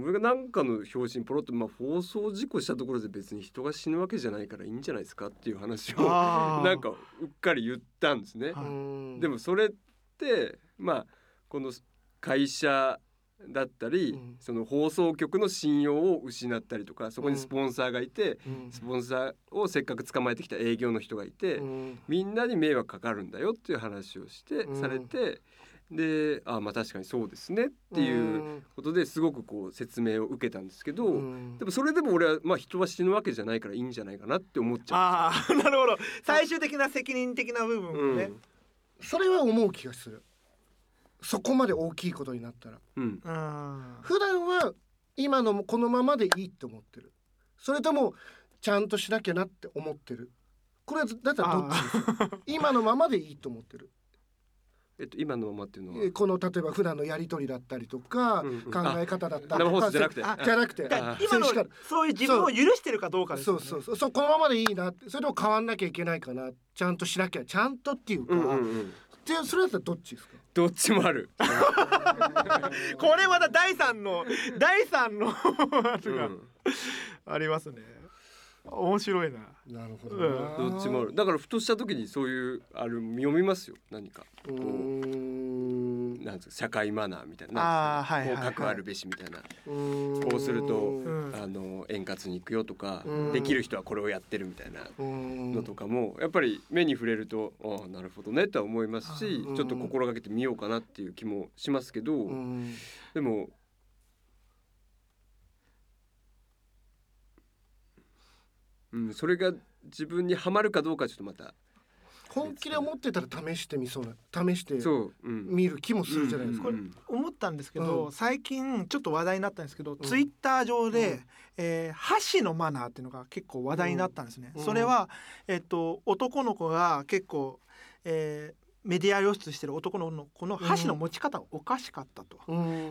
俺がなんかの表紙にポロッと、まあ、放送事故したところで別に人が死ぬわけじゃないからいいんじゃないですかっていう話をなんかうっかり言ったんですね。でもそれって、まあ、この会社だったり、うん、その放送局の信用を失ったりとか、そこにスポンサーがいて、うん、スポンサーをせっかく捕まえてきた営業の人がいて、うん、みんなに迷惑かかるんだよっていう話をして、うん、されて、で、あ、まあ確かにそうですねっていうことですごくこう説明を受けたんですけど、うん、でもそれでも俺は、まあ、人は死ぬわけじゃないからいいんじゃないかなって思っちゃう。あ、なるほど。最終的な責任的な部分ね、うん、それは思う気がする。そこまで大きいことになったら、うん、普段は今のこのままでいいって思ってる、それともちゃんとしなきゃなって思ってる、これはだったらどっち今のままでいいと思ってる、今のままっていうのはこの例えば普段のやり取りだったりとか、うんうん、考え方だったりとかじゃなくて、今のそういう自分を許してるかどうかですよね。そうこのままでいいなって、それでも変わんなきゃいけないかな、ちゃんとしなきゃ、ちゃんとっていうか、うんうんうん、でそれだったらどっちですか？どっちもある。これまた第3のうん、ありますね。面白いな。なるほど、うん。どっちもある。だからふとした時にそういうあれ読みますよ。何かこう、なんですか、社会マナーみたいな、なんですか、こう関わるべしみたいな。こうすると、円滑に行くよとか、できる人はこれをやってるみたいなのとかもやっぱり目に触れると、ああなるほどねとは思いますし、ちょっと心がけてみようかなっていう気もしますけど、でもそれが自分にはまるかどうかちょっとまた。本気で思ってたら試して見る気もするじゃないですか。これ思ったんですけど、最近ちょっと話題になったんですけど、ツイッター上で、箸のマナーっていうのが結構話題になったんですね。それは、男の子が結構、メディア露出してる男の子の箸の持ち方がおかしかったと、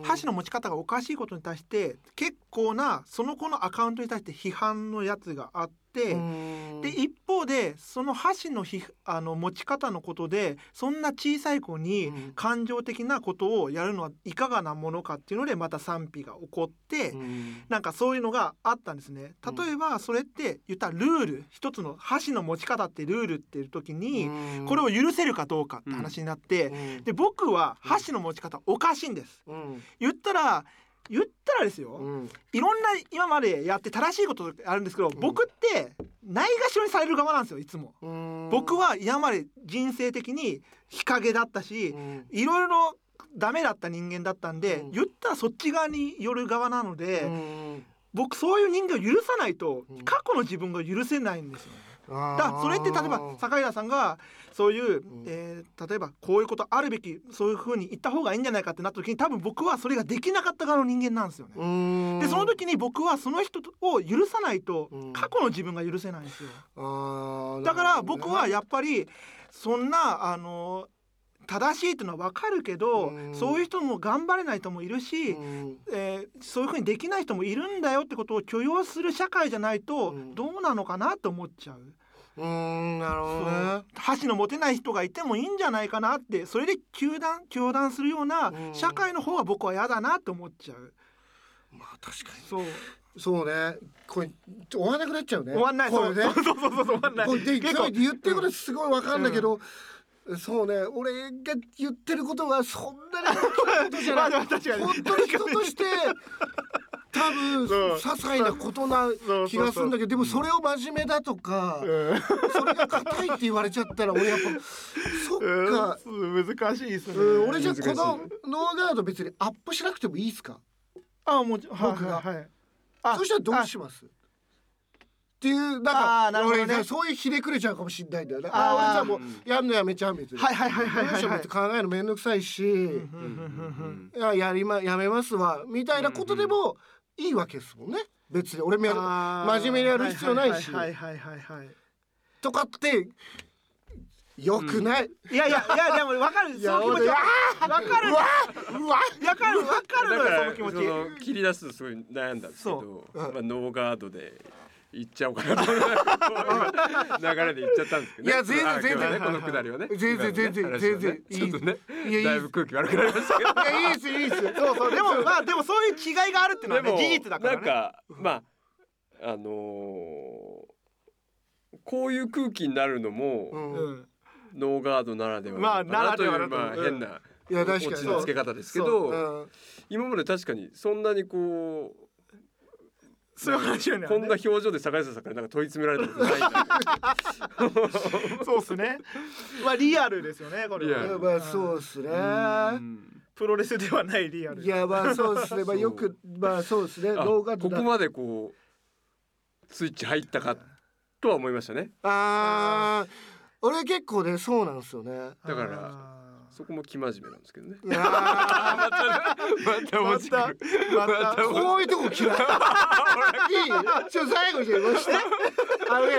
箸の持ち方がおかしいことに対して結構なその子のアカウントに対して批判のやつがあって、で一方でその箸の持ち方のことでそんな小さい子に感情的なことをやるのはいかがなものかっていうのでまた賛否が起こって、なんかそういうのがあったんですね。例えばそれって言ったルール、一つの箸の持ち方ってルールっていう時にこれを許せるかどうかって話になって、で僕は箸の持ち方おかしいんです、言ったらですよ、いろんな今までやって正しいことあるんですけど、僕ってないがしろにされる側なんですよ、いつも。僕は今まで人生的に日陰だったし、いろいろダメだった人間だったんで、言ったらそっち側による側なので、僕そういう人間を許さないと過去の自分が許せないんですよ。だそれって例えば坂井田さんがそういう、例えばこういうことあるべき、そういう風に言った方がいいんじゃないかってなった時に、多分僕はそれができなかった側の人間なんですよね。でその時に僕はその人を許さないと過去の自分が許せないんですよ。だから僕はやっぱりそんな正しいっていうのは分かるけど、そういう人も頑張れない人もいるし、そういう風にできない人もいるんだよってことを許容する社会じゃないとどうなのかなって思っちゃう。なるほどね。箸の持てない人がいてもいいんじゃないかなって、それで糾弾するような社会の方は僕は嫌だなって思っちゃう。まあ確かにそうね。これ終わらなくなっちゃうね。終わんない。そうね。そう終わんない。結構言ってることすごい分かるんだけど、そうね、俺が言ってることはそんなに大きいことじゃない。まあ確かに本当に人として多分些細なことな気がするんだけど、でもそれを真面目だとか、それが硬いって言われちゃったら俺やっぱそっか、難しいですね。俺じゃこのノーガード別にアップしなくてもいいですか？あ、もう僕が、そしたらどうします？っていうなんか俺ね、そういうひねくれちゃうかもしれないんだよね。俺じゃあもうやんのやめちゃうみたいな。考えるのめんどくさいし、やめますわみたいなことでもいいわけですもんね。別に俺も真面目にやる必要ないし。とかって。良くない、いやでも分かる、その気持ち分かるのよ、その気持ち。切り出すとすごい悩んだんですけど、ノーガードで行っちゃおうかなと流れで行っちゃったんですけど、ね、いや全然、ね、このくだりはね全然ちょっとねだいぶ空気悪くなりましたけどいやいいですそうでもまあでもそういう気概があるっていうのは、ね、事実だからね。なんかまあこういう空気になるのも、うん、ノーガードならではかなという、まあ、変なオチのつけ方ですけど、うん、今まで確かにそんなにこうそういう話よね、こんな表情で坂下さんからなんか問い詰められたことないんだそうですね、まあ、リアルですよねこれ。まあそうですね、プロレスではないリアル。いやまあそうですね、まあ、よくまあそうですね、ここまでこうスイッチ入ったかとは思いましたね。あ俺結構ねそうなんですよね。だからそこも生真面目なんですけどね。またこういうとこ嫌い。いいよ。ちょっと最後にして。あのね、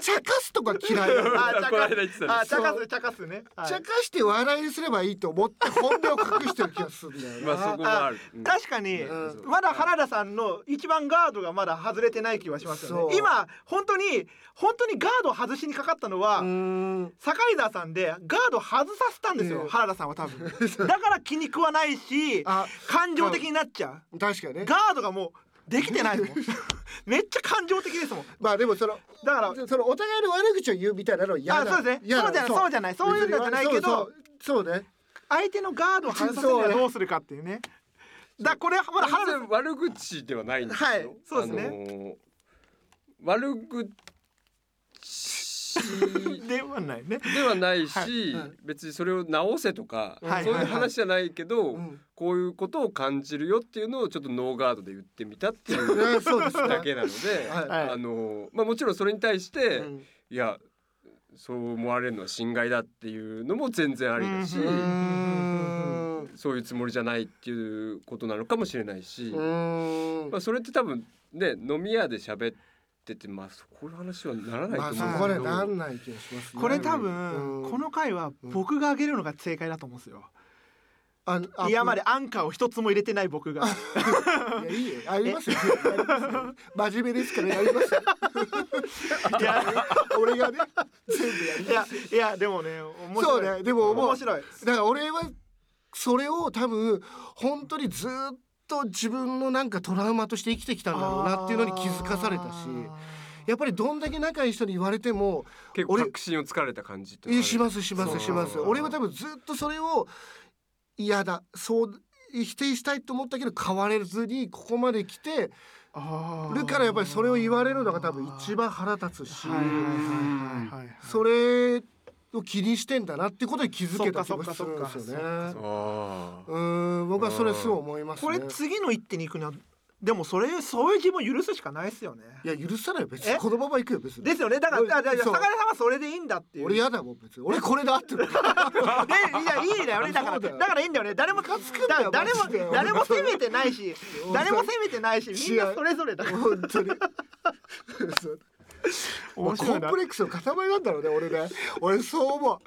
茶化すとか嫌い。茶化すね。茶化して笑いにすればいいと思って本音を隠してる気がするんだよね。まあそこもある。確かに、うん、まだ原田さんの一番ガードがまだ外れてない気はしますよね。今本当にガード外しにかかったのは坂井田さんで、ガード外させたんですよ、原田さんは多分。だから気に食わないし感情的になっちゃう。確かにね。ガードがもうできてないもんめっちゃ感情的ですもん。まあでもだからそのお互いの悪口を言うみたいなのは嫌だ。あ、そうですね。そうじゃないそういうのじゃないけど、そうね、相手のガードを外させるにはどうするかっていうね。だこれはまだ原田さん悪口ではないんですよ。はい、そうですね。悪口ではないね。ではないし、はいはい、別にそれを直せとか、はい、そういう話じゃないけど、はい、こういうことを感じるよっていうのをちょっとノーガードで言ってみたっていうだけなので、はい、まあ、もちろんそれに対して、はい、いやそう思われるのは侵害だっていうのも全然ありだし、そういうつもりじゃないっていうことなのかもしれないし、まあ、それって多分ね飲み屋で喋ってってまあこういう話はならないと思うんですけど、まあ、これなんない気がしますね。これ多分、この回は僕があげるのが正解だと思うんですよ。今までアンカーを一つも入れてない僕がいやいいよ、ありますよ、真面目ですからやりますよいや俺がね全部やります。いやでもね面白い。そうね、でも面白い。だから俺はそれを多分本当にずっと自分のなんかトラウマとして生きてきたんだろうなっていうのに気づかされたし、やっぱりどんだけ仲いい人に言われても結構確信をつかれた感じってします。俺は多分ずっとそれを嫌だそう否定したいと思ったけど変われずにここまで来てるから、やっぱりそれを言われるのが多分一番腹立つし、それを気にしてんだなってことに気づけた気がするんですよね。僕はそれすごい思いますね。これ次の一手に行くのはでもそういう自分を許すしかないですよね。いや許さないよ別に、このまま行くよ別にですよね。だから坂井さんはそれでいいんだっていう。俺やだもん別に、俺これだっていいだよね。だからいいんだよね。誰も責めてないしみんなそれぞれだから本当にコンプレックスの塊なんだろうね俺ね。俺そう思う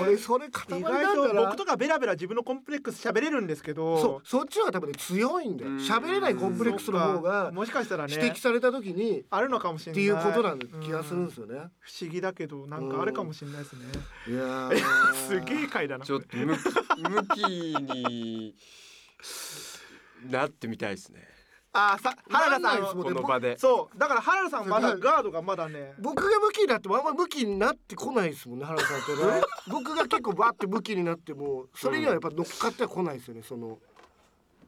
俺それ塊なんだな。意外と僕とかベラベラ自分のコンプレックス喋れるんですけど、そっちは多分ね強いんだよ。喋れないコンプレックスの方がもしかしたらね指摘された時にあるのかもしれないっていうことなんだ気がするんですよね。不思議だけどなんかあるかもしれないですね。いやすげえ回だな。ちょっと向きになってみたいですね。原田さんはこの場でそうだから原田さんまだガードがまだね。僕がムキになってもあんまりムキになってこないですもんね原田さんってね僕が結構バーってムキになってもそれにはやっぱ乗っかってはこないですよね。それ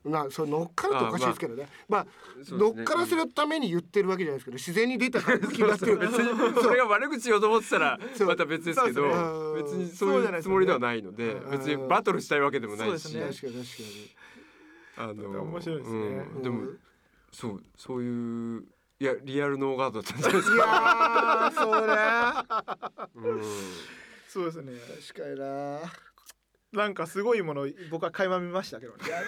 乗っかるとおかしいですけどね。まあ、乗っからせるために言ってるわけじゃないですけど、自然に出たからムキになってる。別にそれが悪口をと思ってたらまた別ですけど、別にそういうつもりではないので、別にバトルしたいわけでもないし。確かに確かに面白いですね。でもそういういやリアルノーガードだったんじゃないですか。いやそうね、そうですね。確かにな。なんかすごいもの僕は垣間見ましたけどね。いやね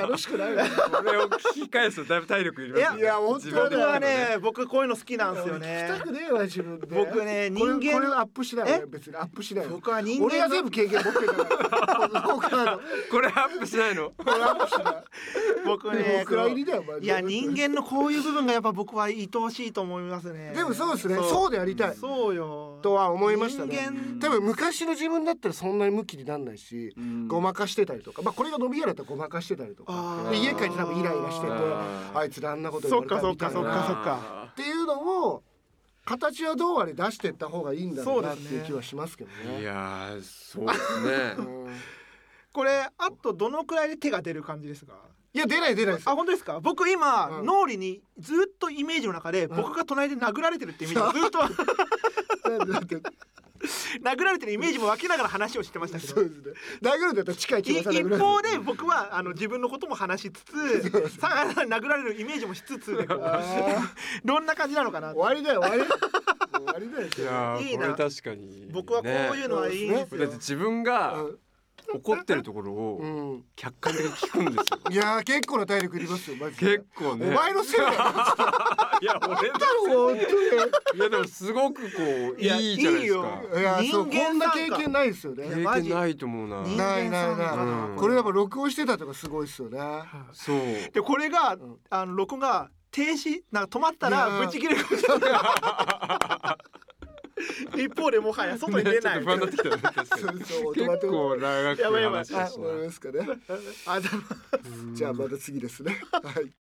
楽しくないよね。これを聞き返すとだいぶ体力いりますね。いや本当にはね僕こういうの好きなんですよね。聞きたくねえわ自分で。僕ね人間これアップしないよ、ね、別にアップしないよ。僕は人間俺は全部経験持ってるからこれアップしないのこれアップしない僕ね僕入りだよ。いや人間のこういう部分がやっぱ僕は愛おしいと思いますね。でもそうですねそうでありたいそうよとは思いましたね。多分昔の自分だったらそんなにムキになんないし、うん、ごまかしてたりとか、まあ、これが伸びやだったらごまかしてたりとかで家帰って多分イライラしてて あいつあんなこと言われたみたいなっていうのを形はどうあれ出してった方がいいんだろうなっていう気はしますけど ね。いやそうですね、うん、これあとどのくらいで手が出る感じですか。いや出ないです。あ本当ですか。僕今、うん、脳裏にずっとイメージの中で、うん、僕が隣で殴られてるってイメージずっと殴られてるイメージも分けながら話をしてましたけどそうです、ね、殴るんだったら近い気がされる一方で僕は自分のことも話しつつさらに殴られるイメージもしつつでどんな感じなのかな。終わりだよ終わりだよ。いやこれ確かに、ね、僕はこういうのはいいんですよ。だって自分が、うん怒ってるところを客観的に聞くんですよ、うん、いや結構な体力いりますよマジで結構ねお前のせいだよいや俺だろいやでもすごくこういいじゃないですか。いやそうこんな経験ないですよね。経験ないと思うな。ない、うん、これやっぱ録音してたとかすごいですよね。そうでこれが録音が停止なんか止まったらぶち切れる一方でもはや外に出ない、ね、ちょっと不安になってきたね結構長く話したしな。やばいやばい。あ、終わりますかね。じゃあまた次ですねはい。